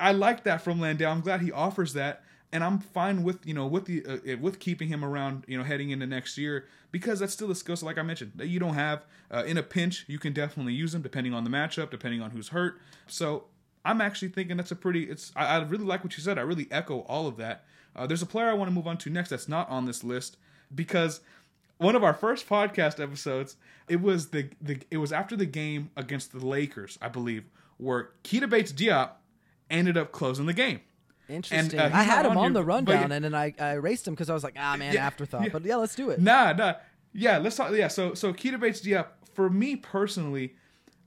I like that from Landale. I'm glad he offers that. And I'm fine with, you know, with the uh, with keeping him around, you know, heading into next year, because that's still a skill set, like I mentioned, that you don't have. Uh, in a pinch, you can definitely use him depending on the matchup, depending on who's hurt. So I'm actually thinking that's a pretty, it's I, I really like what you said. I really echo all of that. Uh, there's a player I want to move on to next that's not on this list, because one of our first podcast episodes, it was the, the it was after the game against the Lakers, I believe, where Keita Bates-Diop ended up closing the game. Interesting. And, uh, I had him on, on your, the rundown, yeah, and then I, I erased him because I was like, ah, man, yeah, afterthought. Yeah. But yeah, let's do it. Nah, nah. Yeah, let's talk. Yeah, so so Keita Bates-Diop, for me personally,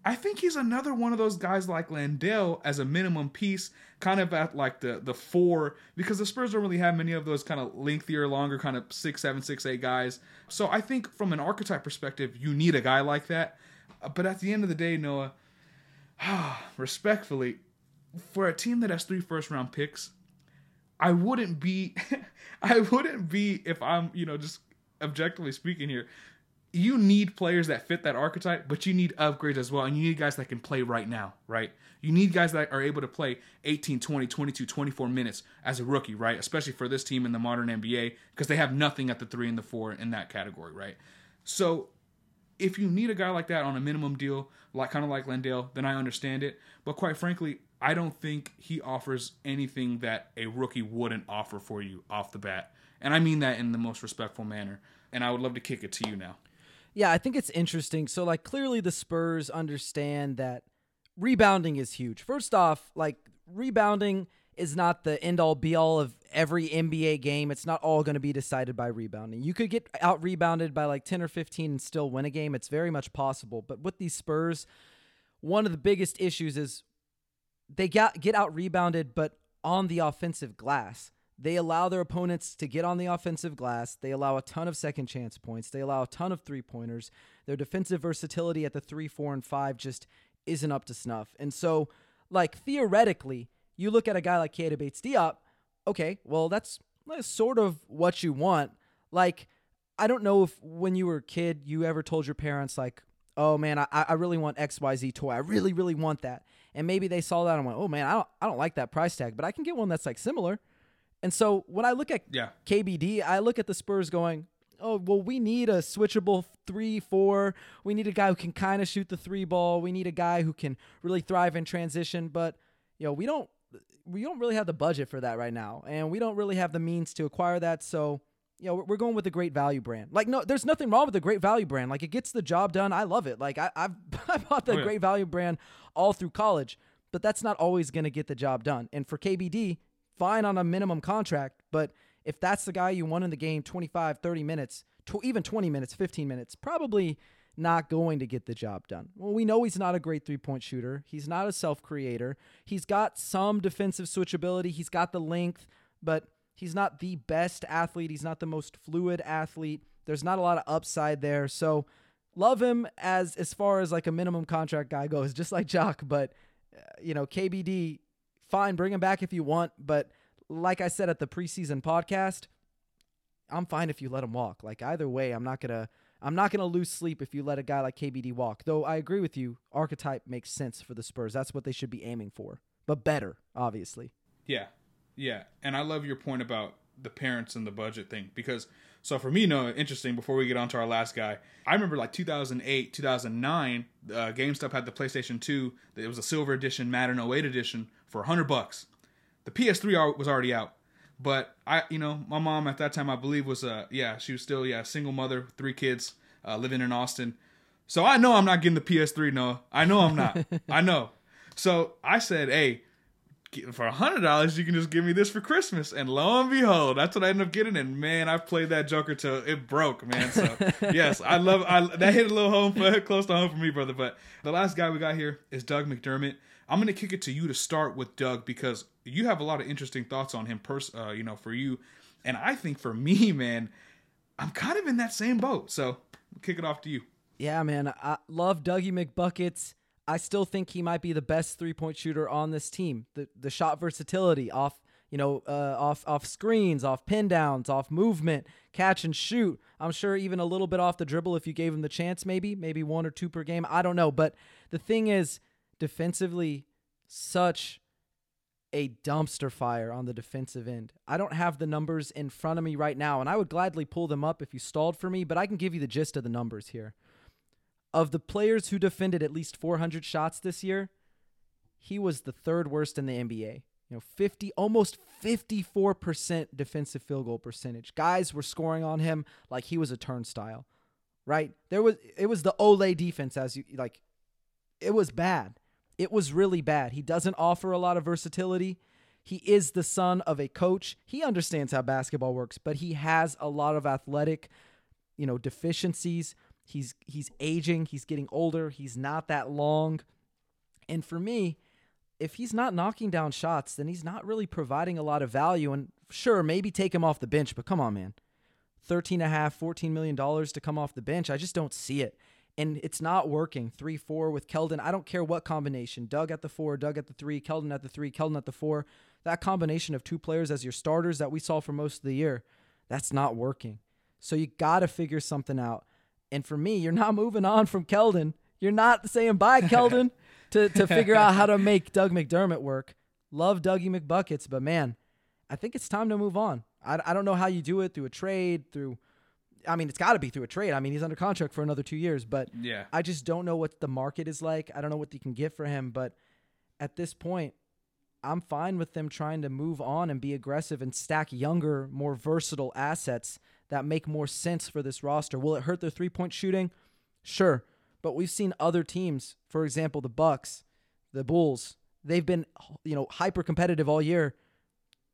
I think he's another one of those guys like Landale as a minimum piece, kind of at like the the four, because the Spurs don't really have many of those kind of lengthier, longer kind of six, seven, six, eight guys. So I think from an archetype perspective, you need a guy like that. But at the end of the day, Noah, respectfully, for a team that has three first round picks, I wouldn't be, I wouldn't be if I'm, you know, just objectively speaking here, you need players that fit that archetype, but you need upgrades as well. And you need guys that can play right now, right? You need guys that are able to play eighteen, twenty, twenty-two, twenty-four minutes as a rookie, right? Especially for this team in the modern N B A, because they have nothing at the three and the four in that category, right? So if you need a guy like that on a minimum deal, like kind of like Landale, then I understand it. But quite frankly, I don't think he offers anything that a rookie wouldn't offer for you off the bat. And I mean that in the most respectful manner. And I would love to kick it to you now. Yeah, I think it's interesting. So, like, clearly the Spurs understand that rebounding is huge. First off, like, rebounding is not the end-all, be-all of every N B A game. It's not all going to be decided by rebounding. You could get out-rebounded by, like, ten or fifteen and still win a game. It's very much possible. But with these Spurs, one of the biggest issues is they got, get out-rebounded, but on the offensive glass. They allow their opponents to get on the offensive glass. They allow a ton of second-chance points. They allow a ton of three-pointers. Their defensive versatility at the three, four, and five just isn't up to snuff. And so, like, theoretically, you look at a guy like Keita Bates-Diop, okay, well, that's, that's sort of what you want. Like, I don't know if when you were a kid you ever told your parents, like, oh, man, I, I really want X Y Z toy. I really, really want that. And maybe they saw that and went, oh, man, I don't, I don't like that price tag, but I can get one that's, like, similar. And so when I look at yeah. K B D, I look at the Spurs going, oh, well, we need a switchable three, four. We need a guy who can kind of shoot the three ball. We need a guy who can really thrive in transition. But, you know, we don't we don't really have the budget for that right now. And we don't really have the means to acquire that. So, you know, we're going with the great value brand. Like, no, there's nothing wrong with the great value brand. Like, it gets the job done. I love it. Like, I, I've I bought the oh, yeah. great value brand all through college. But that's not always going to get the job done. And for K B D, fine on a minimum contract, but if that's the guy you want in the game, twenty-five, thirty minutes, tw- even twenty minutes, fifteen minutes, probably not going to get the job done. Well, we know he's not a great three-point shooter. He's not a self-creator. He's got some defensive switchability. He's got the length, but he's not the best athlete. He's not the most fluid athlete. There's not a lot of upside there. So love him as, as far as like a minimum contract guy goes, just like Jock, but uh, you know, K B D, fine, bring him back if you want, but like I said at the preseason podcast, I'm fine if you let him walk. Like either way, I'm not gonna I'm not gonna lose sleep if you let a guy like K B D walk. Though I agree with you, archetype makes sense for the Spurs. That's what they should be aiming for, but better, obviously. Yeah, yeah, and I love your point about the parents and the budget thing because so for me, no, interesting. Before we get on to our last guy, I remember like two thousand eight, two thousand nine, uh, GameStop had the PlayStation two. It was a silver edition, Madden oh eight edition. For one hundred bucks. The P S three was already out. But I, you know, my mom at that time, I believe was, uh, yeah, she was still, yeah, single mother, three kids, uh, living in Austin. So I know I'm not getting the P S three, Noah. I know I'm not. I know. So I said, hey, for one hundred dollars, you can just give me this for Christmas. And lo and behold, that's what I ended up getting. And man, I played that joker till it broke, man. So yes, I love, I that hit a little home, for, close to home for me, brother. But the last guy we got here is Doug McDermott. I'm going to kick it to you to start with Doug because you have a lot of interesting thoughts on him, pers- uh, you know, for you. And I think for me, man, I'm kind of in that same boat. So kick it off to you. Yeah, man. I love Dougie McBuckets. I still think he might be the best three-point shooter on this team. The the shot versatility off, you know, uh, off off screens, off pin downs, off movement, catch and shoot. I'm sure even a little bit off the dribble if you gave him the chance, maybe, maybe one or two per game. I don't know. But the thing is, defensively, such a dumpster fire on the defensive end. I don't have the numbers in front of me right now, and I would gladly pull them up if you stalled for me, but I can give you the gist of the numbers here. Of the players who defended at least four hundred shots this year, he was the third worst in the N B A. You know, fifty, almost fifty-four percent defensive field goal percentage. Guys were scoring on him like he was a turnstile, right? There was it was the Ole defense, as you like. It was bad. It was really bad. He doesn't offer a lot of versatility. He is the son of a coach. He understands how basketball works, but he has a lot of athletic, you know, deficiencies. He's he's aging. He's getting older. He's not that long. And for me, if he's not knocking down shots, then he's not really providing a lot of value. And sure, maybe take him off the bench, but come on, man. thirteen and a half, fourteen million dollars to come off the bench. I just don't see it. And it's not working. three four with Keldon. I don't care what combination. Doug at the four, Doug at the three, Keldon at the three, Keldon at the four. That combination of two players as your starters that we saw for most of the year, that's not working. So you got to figure something out. And for me, you're not moving on from Keldon. You're not saying bye, Keldon, to, to figure out how to make Doug McDermott work. Love Dougie McBuckets, but man, I think it's time to move on. I, I don't know how you do it, through a trade, through... I mean, it's got to be through a trade. I mean, he's under contract for another two years, but yeah. I just don't know what the market is like. I don't know what you can get for him, but at this point, I'm fine with them trying to move on and be aggressive and stack younger, more versatile assets that make more sense for this roster. Will it hurt their three-point shooting? Sure, but we've seen other teams, for example, the Bucks, the Bulls, they've been, you know, hyper-competitive all year.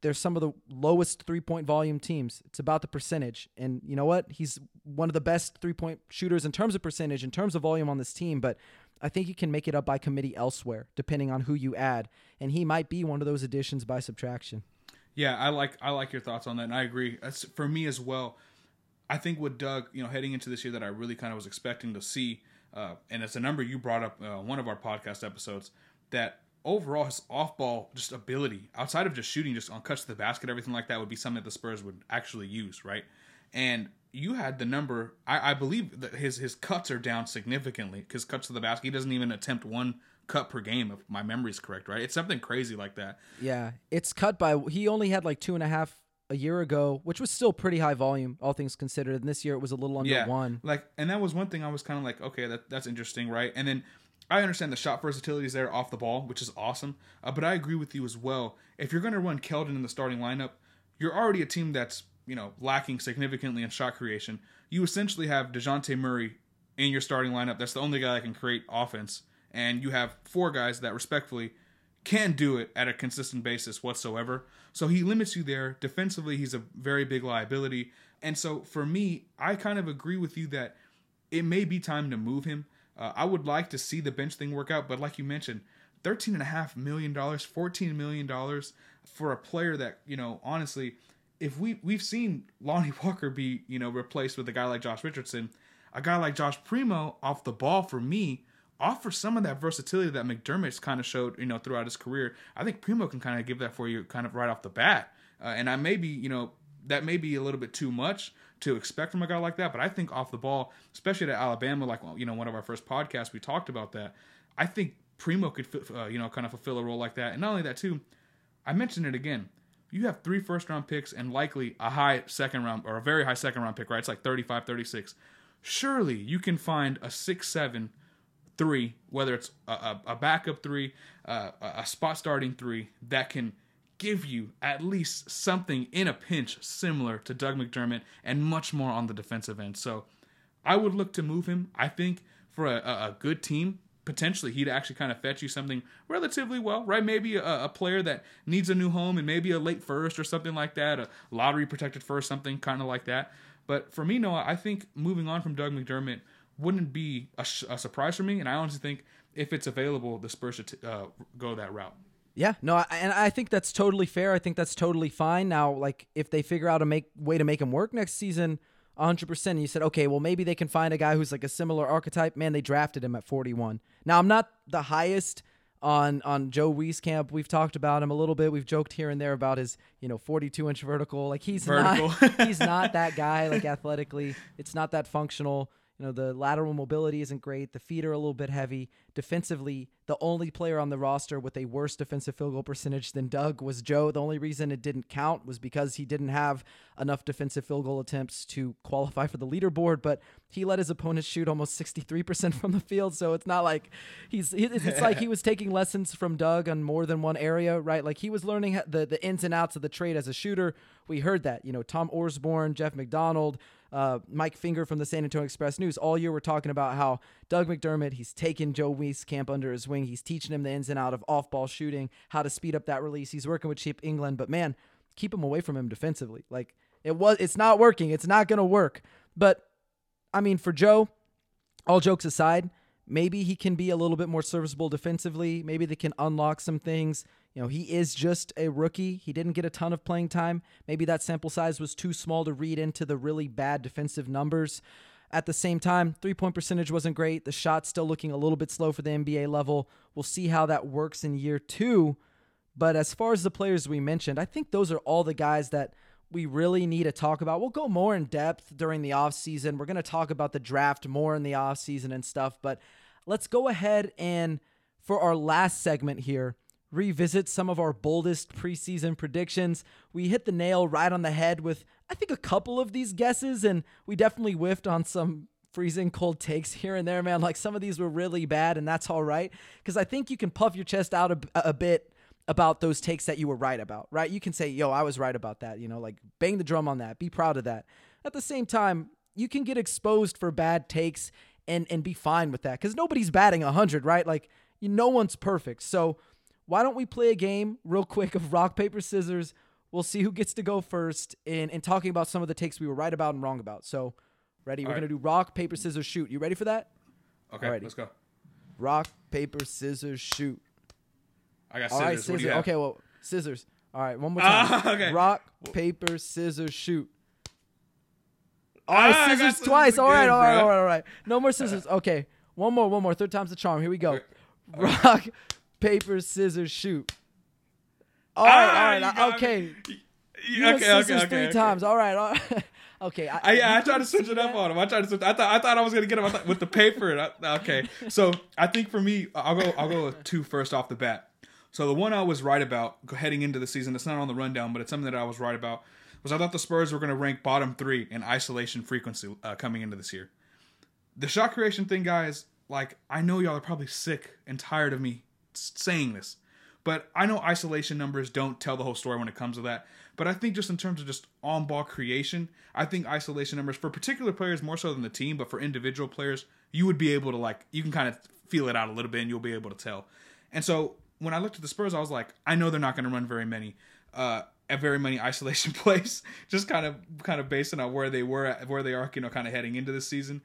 They're some of the lowest three-point volume teams. It's about the percentage. And you know what? He's one of the best three-point shooters in terms of percentage, in terms of volume on this team. But I think you can make it up by committee elsewhere, depending on who you add. And he might be one of those additions by subtraction. Yeah, I like I like your thoughts on that, and I agree. That's, for me as well, I think with Doug, you know, heading into this year that I really kind of was expecting to see, uh, and it's a number you brought up uh, one of our podcast episodes, that overall, his off-ball just ability, outside of just shooting, just on cuts to the basket, everything like that would be something that the Spurs would actually use, right? And you had the number, I, I believe that his, his cuts are down significantly, because cuts to the basket, he doesn't even attempt one cut per game, if my memory is correct, right? It's something crazy like that. Yeah, it's cut by, he only had like two and a half a year ago, which was still pretty high volume, all things considered. And this year it was a little under yeah, one. Like, and that was one thing I was kind of like, okay, that that's interesting, right? And then I understand the shot versatility is there off the ball, which is awesome. Uh, but I agree with you as well. If you're going to run Keldon in the starting lineup, you're already a team that's, you know, lacking significantly in shot creation. You essentially have DeJounte Murray in your starting lineup. That's the only guy that can create offense. And you have four guys that respectfully can do it at a consistent basis whatsoever. So he limits you there. Defensively, he's a very big liability. And so for me, I kind of agree with you that it may be time to move him. Uh, I would like to see the bench thing work out. But like you mentioned, thirteen point five million dollars, fourteen million dollars for a player that, you know, honestly, if we, we've seen Lonnie Walker be, you know, replaced with a guy like Josh Richardson, a guy like Josh Primo off the ball for me offers some of that versatility that McDermott's kind of showed, you know, throughout his career. I think Primo can kind of give that for you kind of right off the bat. Uh, and I may be, you know, that may be a little bit too much to expect from a guy like that. But I think off the ball, especially at Alabama, like, you know, one of our first podcasts, we talked about that. I think Primo could, uh, you know, kind of fulfill a role like that. And not only that, too, I mentioned it again. You have three first-round picks and likely a high second-round or a very high second-round pick, right? It's like thirty-five, thirty-six. Surely you can find a six seven three, whether it's a, a, a backup three, uh, a spot-starting three, that can give you at least something in a pinch similar to Doug McDermott and much more on the defensive end. So I would look to move him. I think for a, a good team, potentially he'd actually kind of fetch you something relatively well, right? Maybe a, a player that needs a new home and maybe a late first or something like that, a lottery protected first, something kind of like that. But for me, Noah, I think moving on from Doug McDermott wouldn't be a, sh- a surprise for me. And I honestly think if it's available, the Spurs should t- uh, go that route. Yeah, no, I, and I think that's totally fair. I think that's totally fine. Now, like, if they figure out a make way to make him work next season, one hundred percent. And you said, okay, well, maybe they can find a guy who's like a similar archetype. Man, they drafted him at forty-one. Now, I'm not the highest on on Joe Wieskamp. We've talked about him a little bit. We've joked here and there about his, you know, forty-two inch vertical. Like, he's vertical. not he's not that guy. Like, athletically, it's not that functional. You know, the lateral mobility isn't great. The feet are a little bit heavy. Defensively, the only player on the roster with a worse defensive field goal percentage than Doug was Joe. The only reason it didn't count was because he didn't have enough defensive field goal attempts to qualify for the leaderboard, but he let his opponents shoot almost sixty-three percent from the field. So it's not like he's, it's like he was taking lessons from Doug on more than one area, right? Like, he was learning the, the ins and outs of the trade as a shooter. We heard that, you know, Tom Orsborn, Jeff McDonald, Uh, Mike Finger from the San Antonio Express News all year we're talking about how Doug McDermott, he's taken Joe Wieskamp under his wing. He's teaching him the ins and out of off-ball shooting, how to speed up that release. He's working with Chip England, but man, keep him away from him defensively. Like, it was, it's not working. It's not going to work. But I mean, for Joe, all jokes aside, maybe he can be a little bit more serviceable defensively. Maybe they can unlock some things. You know, he is just a rookie. He didn't get a ton of playing time. Maybe that sample size was too small to read into the really bad defensive numbers. At the same time, three-point percentage wasn't great. The shot's still looking a little bit slow for the N B A level. We'll see how that works in year two. But as far as the players we mentioned, I think those are all the guys that we really need to talk about. We'll go more in depth during the offseason. We're going to talk about the draft more in the offseason and stuff. But let's go ahead and, for our last segment here, revisit some of our boldest preseason predictions. We hit the nail right on the head with, I think, a couple of these guesses, and we definitely whiffed on some freezing cold takes here and there, man. Like, some of these were really bad, and that's all right, because I think you can puff your chest out a, a bit about those takes that you were right about, right? You can say, yo, I was right about that, you know, like, bang the drum on that, be proud of that. At the same time, you can get exposed for bad takes and, and be fine with that, because nobody's batting one hundred, right? Like, you, no one's perfect. So why don't we play a game real quick of rock, paper, scissors? We'll see who gets to go first in, in talking about some of the takes we were right about and wrong about. So, ready? All We're right. going to do rock, paper, scissors, shoot. You ready for that? Okay, Alrighty. Let's go. Rock, paper, scissors, shoot. I got scissors. All right, scissors. What do you have? Okay, well, scissors. All right, one more time. Uh, okay. Rock, paper, scissors, shoot. All right, ah, scissors, scissors twice. All right, all right, all right, all right. No more scissors. Okay, one more, one more. Third time's the charm. Here we go. Okay. Rock, paper, scissors, shoot. All right, ah, all right, okay. You, you okay, okay, scissors okay, three okay. times. All right, all right. Okay. I, I, yeah, I tried to switch it that? up on him. I tried to switch. I thought I thought I was gonna get him I thought, with the paper. I, okay, so I think for me, I'll go. I'll go with two first off the bat. So the one I was right about heading into the season. It's not on the rundown, but it's something that I was right about. Was I thought the Spurs were going to rank bottom three in isolation frequency uh, coming into this year. The shot creation thing, guys. Like, I know y'all are probably sick and tired of me saying this, but I know isolation numbers don't tell the whole story when it comes to that. But I think just in terms of just on-ball creation, I think isolation numbers for particular players more so than the team, but for individual players, you would be able to like, you can kind of feel it out a little bit and you'll be able to tell. And so when I looked at the Spurs, I was like, I know they're not going to run very many, uh, at very many isolation plays, just kind of, kind of based on where they were, where they are, you know, kind of heading into this season.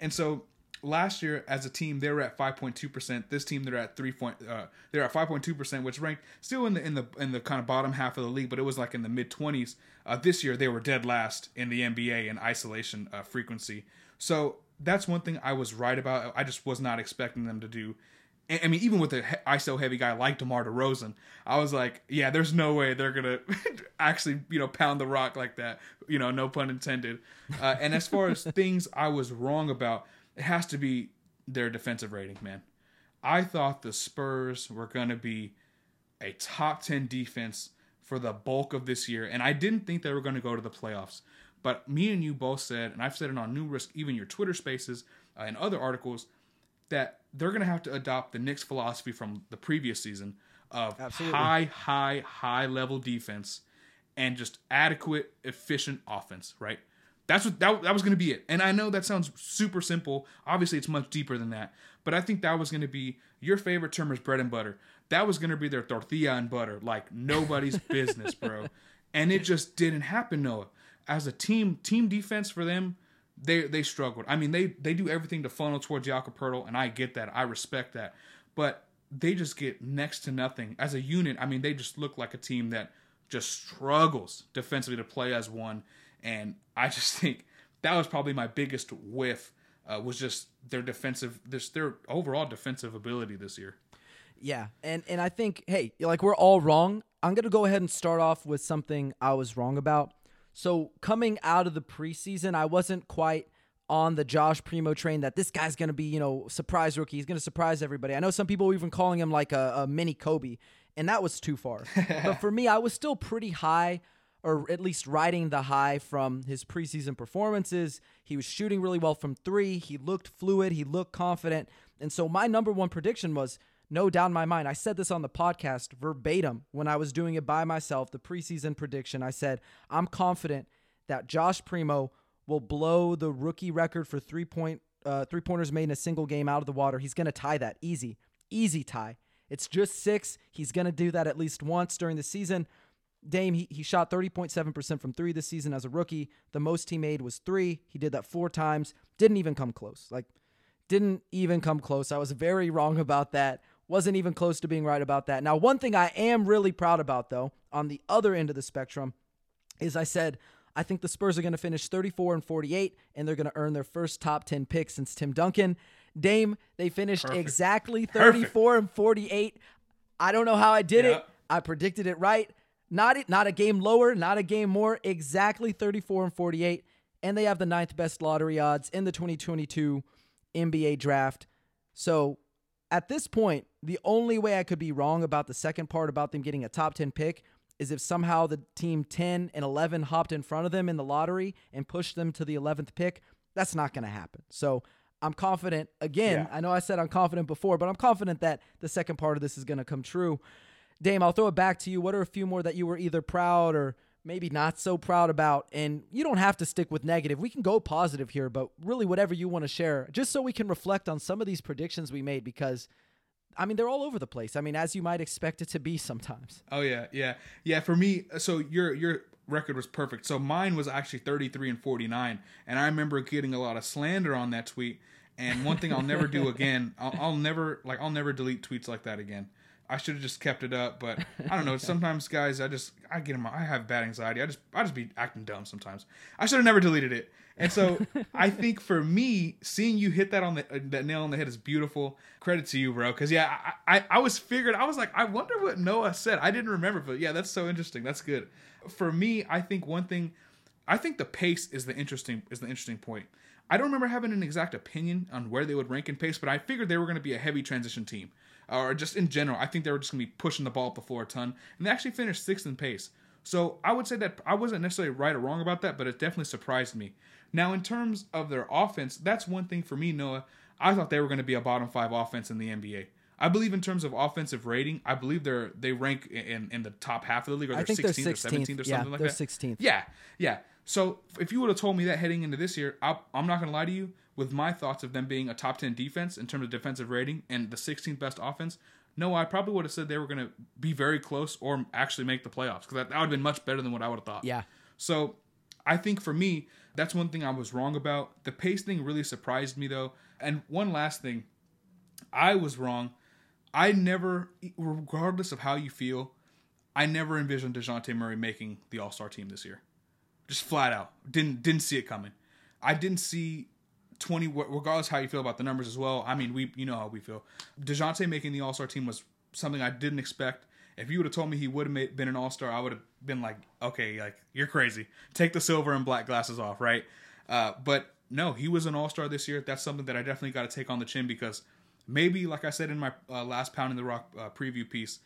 And so last year, as a team, they were at five point two percent. This team, they're at three point, uh, they're at five point two percent, which ranked still in the in the in the kind of bottom half of the league, but it was like in the mid twenties. Uh, this year, they were dead last in the N B A in isolation uh, frequency. So that's one thing I was right about. I just was not expecting them to do. I mean, even with an I S O heavy guy like DeMar DeRozan, I was like, yeah, there's no way they're gonna actually, you know, pound the rock like that. You know, no pun intended. Uh, and as far as things I was wrong about. It has to be their defensive rating, man. I thought the Spurs were going to be a top ten defense for the bulk of this year, and I didn't think they were going to go to the playoffs. But me and you both said, and I've said it on numerous, even your Twitter spaces uh, and other articles, that they're going to have to adopt the Knicks philosophy from the previous season of Absolutely. high, high, high level defense and just adequate, efficient offense, right? That's what that, that was going to be it. And I know that sounds super simple. Obviously, it's much deeper than that. But I think that was going to be your favorite term is bread and butter. That was going to be their tortilla and butter, like nobody's business, bro. And it just didn't happen, Noah. As a team, team defense for them, they they struggled. I mean, they they do everything to funnel towards Jakob Poeltl, and I get that. I respect that. But they just get next to nothing. As a unit, I mean, they just look like a team that just struggles defensively to play as one. And I just think that was probably my biggest whiff uh, was just their defensive, this, their overall defensive ability this year. Yeah, and and I think, hey, like we're all wrong. I'm going to go ahead and start off with something I was wrong about. So coming out of the preseason, I wasn't quite on the Josh Primo train that this guy's going to be, you know, surprise rookie. He's going to surprise everybody. I know some people were even calling him like a, a mini Kobe, and that was too far. But for me, I was still pretty high or at least riding the high from his preseason performances. He was shooting really well from three. He looked fluid. He looked confident. And so my number one prediction was, no doubt in my mind, I said this on the podcast verbatim when I was doing it by myself, the preseason prediction. I said, I'm confident that Josh Primo will blow the rookie record for three-point, uh, three-pointers made in a single game out of the water. He's going to tie that. Easy. Easy tie. It's just six. He's going to do that at least once during the season. Dame, he, he shot thirty point seven percent from three this season as a rookie. The most he made was three. He did that four times. Didn't even come close. Like, didn't even come close. I was very wrong about that. Wasn't even close to being right about that. Now, one thing I am really proud about, though, on the other end of the spectrum, is I said, I think the Spurs are going to finish thirty-four and forty-eight, and they're going to earn their first top ten pick since Tim Duncan. Dame, they finished Perfect. exactly thirty-four Perfect. and forty-eight. I don't know how I did yep. it. I predicted it right. Not it, not a game lower, not a game more, exactly thirty-four and forty-eight, and they have the ninth best lottery odds in the twenty twenty-two N B A draft. So at this point, the only way I could be wrong about the second part about them getting a top ten pick is if somehow the team ten and eleven hopped in front of them in the lottery and pushed them to the eleventh pick. That's not going to happen. So I'm confident, again, yeah. I know I said I'm confident before, but I'm confident that the second part of this is going to come true. Dame, I'll throw it back to you. What are a few more that you were either proud or maybe not so proud about? And you don't have to stick with negative. We can go positive here, but really whatever you want to share, just so we can reflect on some of these predictions we made because, I mean, they're all over the place. I mean, as you might expect it to be sometimes. Oh, yeah, yeah. Yeah, for me, so your your record was perfect. So mine was actually thirty-three and forty-nine, and I remember getting a lot of slander on that tweet. And one thing I'll never do again, I'll, I'll never like I'll never delete tweets like that again. I should have just kept it up, but I don't know. Sometimes, guys, I just I get in my I have bad anxiety. I just I just be acting dumb sometimes. I should have never deleted it. And so I think for me, seeing you hit that on the that nail on the head is beautiful. Credit to you, bro. Because yeah, I, I I was figured I was like I wonder what Noah said. I didn't remember, but yeah, that's so interesting. That's good. For me, I think one thing I think the pace is the interesting is the interesting point. I don't remember having an exact opinion on where they would rank in pace, but I figured they were going to be a heavy transition team. Or just in general, I think they were just going to be pushing the ball up the floor a ton. And they actually finished sixth in pace. So I would say that I wasn't necessarily right or wrong about that, but it definitely surprised me. Now, in terms of their offense, that's one thing for me, Noah. I thought they were going to be a bottom five offense in the N B A. I believe in terms of offensive rating, I believe they're they rank in, in the top half of the league, or they're sixteenth or seventeenth or yeah, something like that. They're sixteenth. Yeah, yeah. So if you would have told me that heading into this year, I'll, I'm not going to lie to you, with my thoughts of them being a top ten defense in terms of defensive rating and the sixteenth best offense, no, I probably would have said they were going to be very close or actually make the playoffs, because that, that would have been much better than what I would have thought. Yeah. So I think for me, that's one thing I was wrong about. The pace thing really surprised me, though. And one last thing, I was wrong. I never, regardless of how you feel, I never envisioned DeJounte Murray making the All-Star team this year. Just flat out. Didn't didn't see it coming. I didn't see twenty, regardless how you feel about the numbers as well. I mean, we you know how we feel. DeJounte making the All-Star team was something I didn't expect. If you would have told me he would have been an All-Star, I would have been like, okay, like you're crazy. Take the silver and black glasses off, right? Uh, but no, he was an All-Star this year. That's something that I definitely got to take on the chin, because maybe, like I said in my uh, last Pounding the Rock uh, preview piece,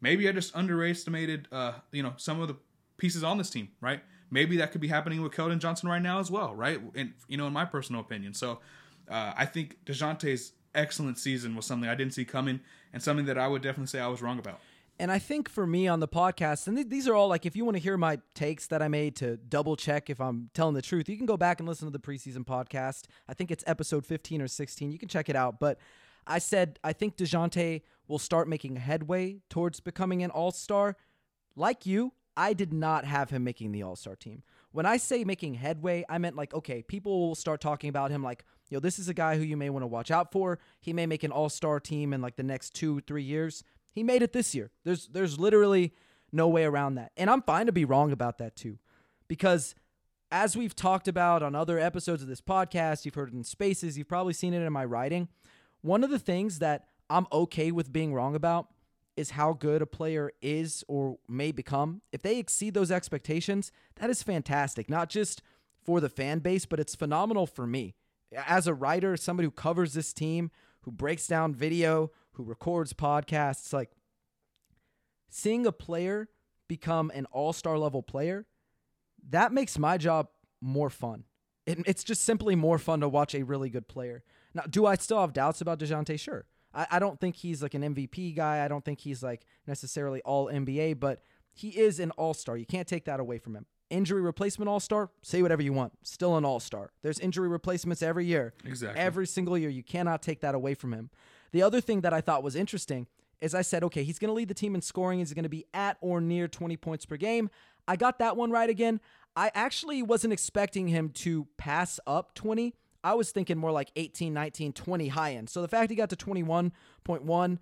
maybe I just underestimated, uh, you know, some of the pieces on this team, right? Maybe that could be happening with Keldon Johnson right now as well, right? And, you know, in my personal opinion. So uh, I think DeJounte's excellent season was something I didn't see coming, and something that I would definitely say I was wrong about. And I think for me on the podcast, and th- these are all like, if you want to hear my takes that I made to double check if I'm telling the truth, you can go back and listen to the preseason podcast. I think it's episode fifteen or sixteen. You can check it out. But I said, I think DeJounte will start making headway towards becoming an All-Star. Like you, I did not have him making the All-Star team. When I say making headway, I meant like, okay, people will start talking about him like, you know, this is a guy who you may want to watch out for. He may make an All-Star team in like the next two, three years. He made it this year. There's, there's literally no way around that. And I'm fine to be wrong about that too, because as we've talked about on other episodes of this podcast, you've heard it in spaces, you've probably seen it in my writing. One of the things that I'm okay with being wrong about is how good a player is or may become. If they exceed those expectations, that is fantastic, not just for the fan base, but it's phenomenal for me. As a writer, somebody who covers this team, who breaks down video, who records podcasts, like seeing a player become an all-star level player, that makes my job more fun. It, it's just simply more fun to watch a really good player. Now, do I still have doubts about DeJounte? Sure. I, I don't think he's like an M V P guy. I don't think he's like necessarily all N B A, but he is an all-star. You can't take that away from him. Injury replacement all-star, say whatever you want. Still an all-star. There's injury replacements every year. Exactly. Every single year. You cannot take that away from him. The other thing that I thought was interesting is I said, okay, he's going to lead the team in scoring. He's going to be at or near twenty points per game. I got that one right again. I actually wasn't expecting him to pass up twenty. I was thinking more like eighteen, nineteen, twenty high end. So the fact he got to twenty-one point one,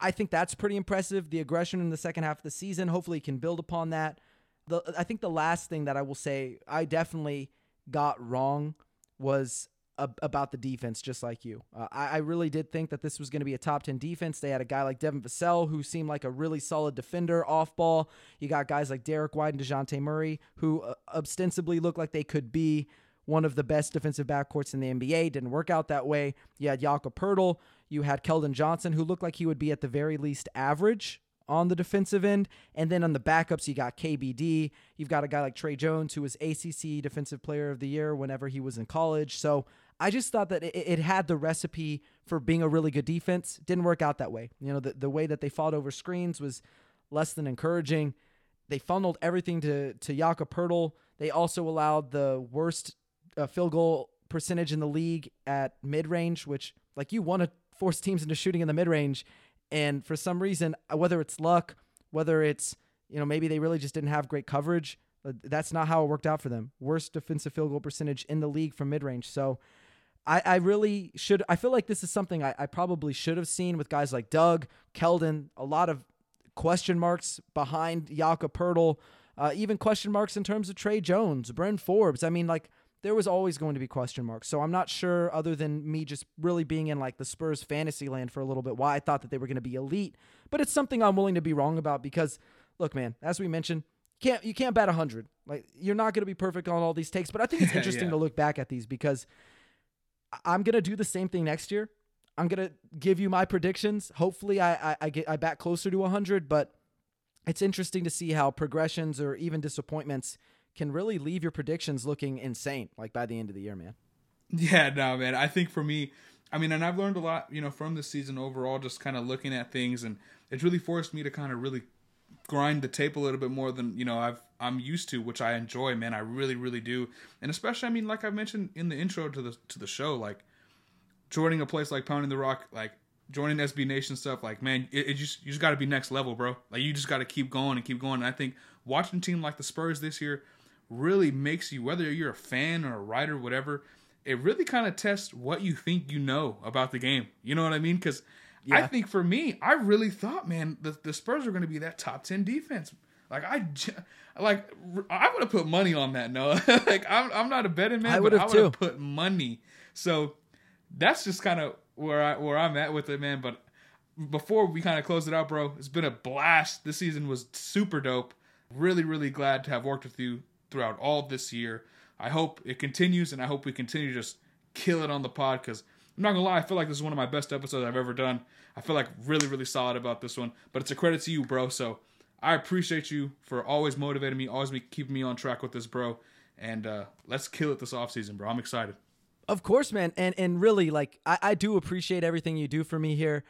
I think that's pretty impressive. The aggression in the second half of the season, hopefully he can build upon that. The, I think the last thing that I will say I definitely got wrong was ab- about the defense, just like you. Uh, I, I really did think that this was going to be a top ten defense. They had a guy like Devin Vassell, who seemed like a really solid defender off ball. You got guys like Derek White and DeJounte Murray, who uh, ostensibly looked like they could be one of the best defensive backcourts in the N B A. Didn't work out that way. You had Jakob Poeltl. You had Keldon Johnson, who looked like he would be at the very least average on the defensive end. And then on the backups, you got K B D. You've got a guy like Trae Young, who was A C C Defensive Player of the Year whenever he was in college. So I just thought that it, it had the recipe for being a really good defense. Didn't work out that way. You know, the, the way that they fought over screens was less than encouraging. They funneled everything to, to Jakob Poeltl. They also allowed the worst a field goal percentage in the league at mid-range, which, like, you want to force teams into shooting in the mid-range. And for some reason, whether it's luck, whether it's, you know, maybe they really just didn't have great coverage, that's not how it worked out for them. Worst defensive field goal percentage in the league from mid-range. So I, I really should, I feel like this is something I, I probably should have seen with guys like Doug, Keldon, a lot of question marks behind Jakob Poeltl, uh, even question marks in terms of Trae Jones, Bryn Forbes. I mean, like, there was always going to be question marks. So I'm not sure, other than me just really being in like the Spurs fantasy land for a little bit, why I thought that they were going to be elite, but it's something I'm willing to be wrong about because, look, man, as we mentioned, can't you can't bat one hundred. Like, you're not going to be perfect on all these takes, but I think it's interesting yeah. to look back at these, because I'm going to do the same thing next year. I'm going to give you my predictions. Hopefully I, I, I get I bat closer to one hundred, but it's interesting to see how progressions or even disappointments can really leave your predictions looking insane, like, by the end of the year, man. Yeah, no, man. I think for me, I mean, and I've learned a lot, you know, from this season overall, just kind of looking at things, and it's really forced me to kind of really grind the tape a little bit more than, you know, I've, I'm used to, which I enjoy, man. I really, really do. And especially, I mean, like I mentioned in the intro to the, to the show, like, joining a place like Pounding the Rock, like, joining S B Nation stuff, like, man, it, it just, you just got to be next level, bro. Like, you just got to keep going and keep going. And I think watching a team like the Spurs this year really makes you, whether you're a fan or a writer, whatever, it really kind of tests what you think you know about the game. You know what I mean? Because yeah. I think for me, I really thought, man, the, the Spurs are going to be that top ten defense. Like, I, like, I would have put money on that, Noah. Like, I'm, I'm not a betting man, I but I would have put money. So that's just kind of where I where I'm at with it, man. But before we kind of close it out, bro, it's been a blast. This season was super dope. Really, really glad to have worked with you throughout all this year. I hope it continues, and I hope we continue to just kill it on the pod, because I'm not going to lie, I feel like this is one of my best episodes I've ever done. I feel like really, really solid about this one, but it's a credit to you, bro, so I appreciate you for always motivating me, always keeping me on track with this, bro, and uh, let's kill it this offseason, bro. I'm excited. Of course, man, and and really, like, I, I do appreciate everything you do for me here.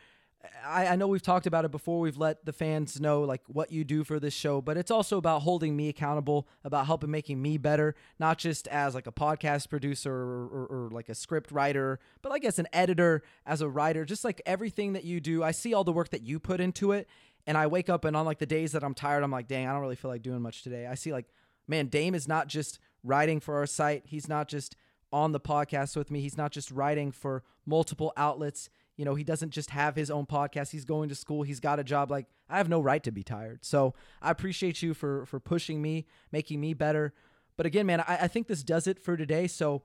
I, I know we've talked about it before. We've let the fans know, like, what you do for this show, but it's also about holding me accountable, about helping making me better, not just as like a podcast producer or, or, or like a script writer, but like as an editor, as a writer, just like everything that you do. I see all the work that you put into it, and I wake up, and on like the days that I'm tired, I'm like, dang, I don't really feel like doing much today. I see, like, man, Dame is not just writing for our site. He's not just on the podcast with me. He's not just writing for multiple outlets. You know, he doesn't just have his own podcast. He's going to school. He's got a job. Like, I have no right to be tired. So I appreciate you for for pushing me, making me better. But again, man, I, I think this does it for today. So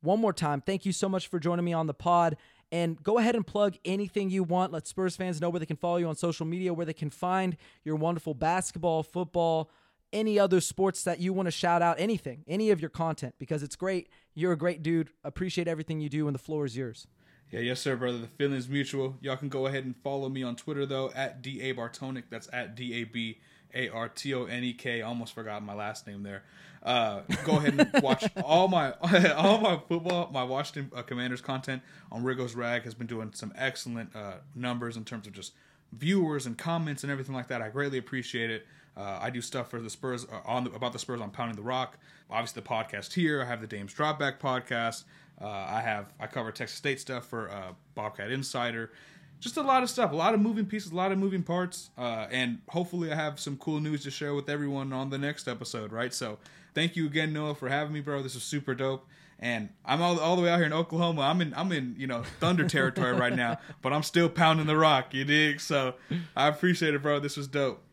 one more time, thank you so much for joining me on the pod. And go ahead and plug anything you want. Let Spurs fans know where they can follow you on social media, where they can find your wonderful basketball, football, any other sports that you want to shout out, anything, any of your content, because it's great. You're a great dude. Appreciate everything you do, and the floor is yours. Yeah, yes, sir, brother. The feeling's mutual. Y'all can go ahead and follow me on Twitter, though, at D A Bartonic. That's at D A B A R T O N E K. I almost forgot my last name there. Uh, go ahead and watch all my all my football, my Washington uh, Commanders content on Rigo's Rag has been doing some excellent uh, numbers in terms of just viewers and comments and everything like that. I greatly appreciate it. Uh, I do stuff for the Spurs uh, on the, about the Spurs on Pounding the Rock. Obviously, the podcast here. I have the Dame's Dropback podcast. Uh, I have I cover Texas State stuff for uh, Bobcat Insider. Just a lot of stuff, a lot of moving pieces, a lot of moving parts, uh, and hopefully I have some cool news to share with everyone on the next episode, right? So thank you again, Noah, for having me, bro. This was super dope, and I'm all, all the way out here in Oklahoma. I'm in I'm in you know Thunder territory right now, but I'm still pounding the rock. You dig? So I appreciate it, bro. This was dope.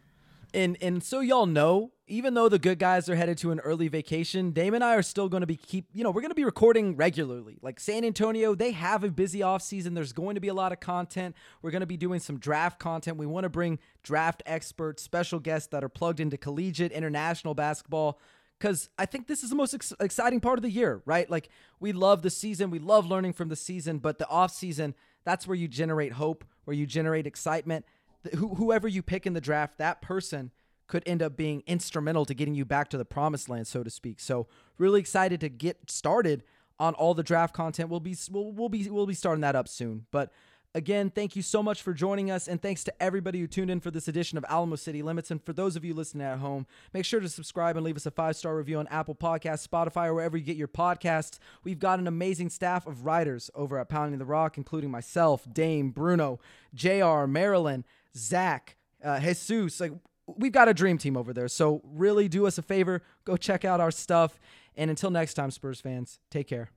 And and so y'all know, even though the good guys are headed to an early vacation, Dame and I are still going to be keep, you know, we're going to be recording regularly. Like San Antonio, they have a busy offseason. There's going to be a lot of content. We're going to be doing some draft content. We want to bring draft experts, special guests that are plugged into collegiate, international basketball, because I think this is the most ex- exciting part of the year, right? Like, we love the season. We love learning from the season, but the offseason, that's where you generate hope, where you generate excitement. Whoever you pick in the draft, that person could end up being instrumental to getting you back to the promised land, so to speak. So really excited to get started on all the draft content. We'll be, we'll, we'll be, we'll be starting that up soon. But again, thank you so much for joining us. And thanks to everybody who tuned in for this edition of Alamo City Limits. And for those of you listening at home, make sure to subscribe and leave us a five-star review on Apple Podcasts, Spotify, or wherever you get your podcasts. We've got an amazing staff of writers over at Pounding the Rock, including myself, Dame, Bruno, J R, Marilyn, Zach, uh, Jesus. Like, we've got a dream team over there. So really do us a favor. Go check out our stuff. And until next time, Spurs fans, take care.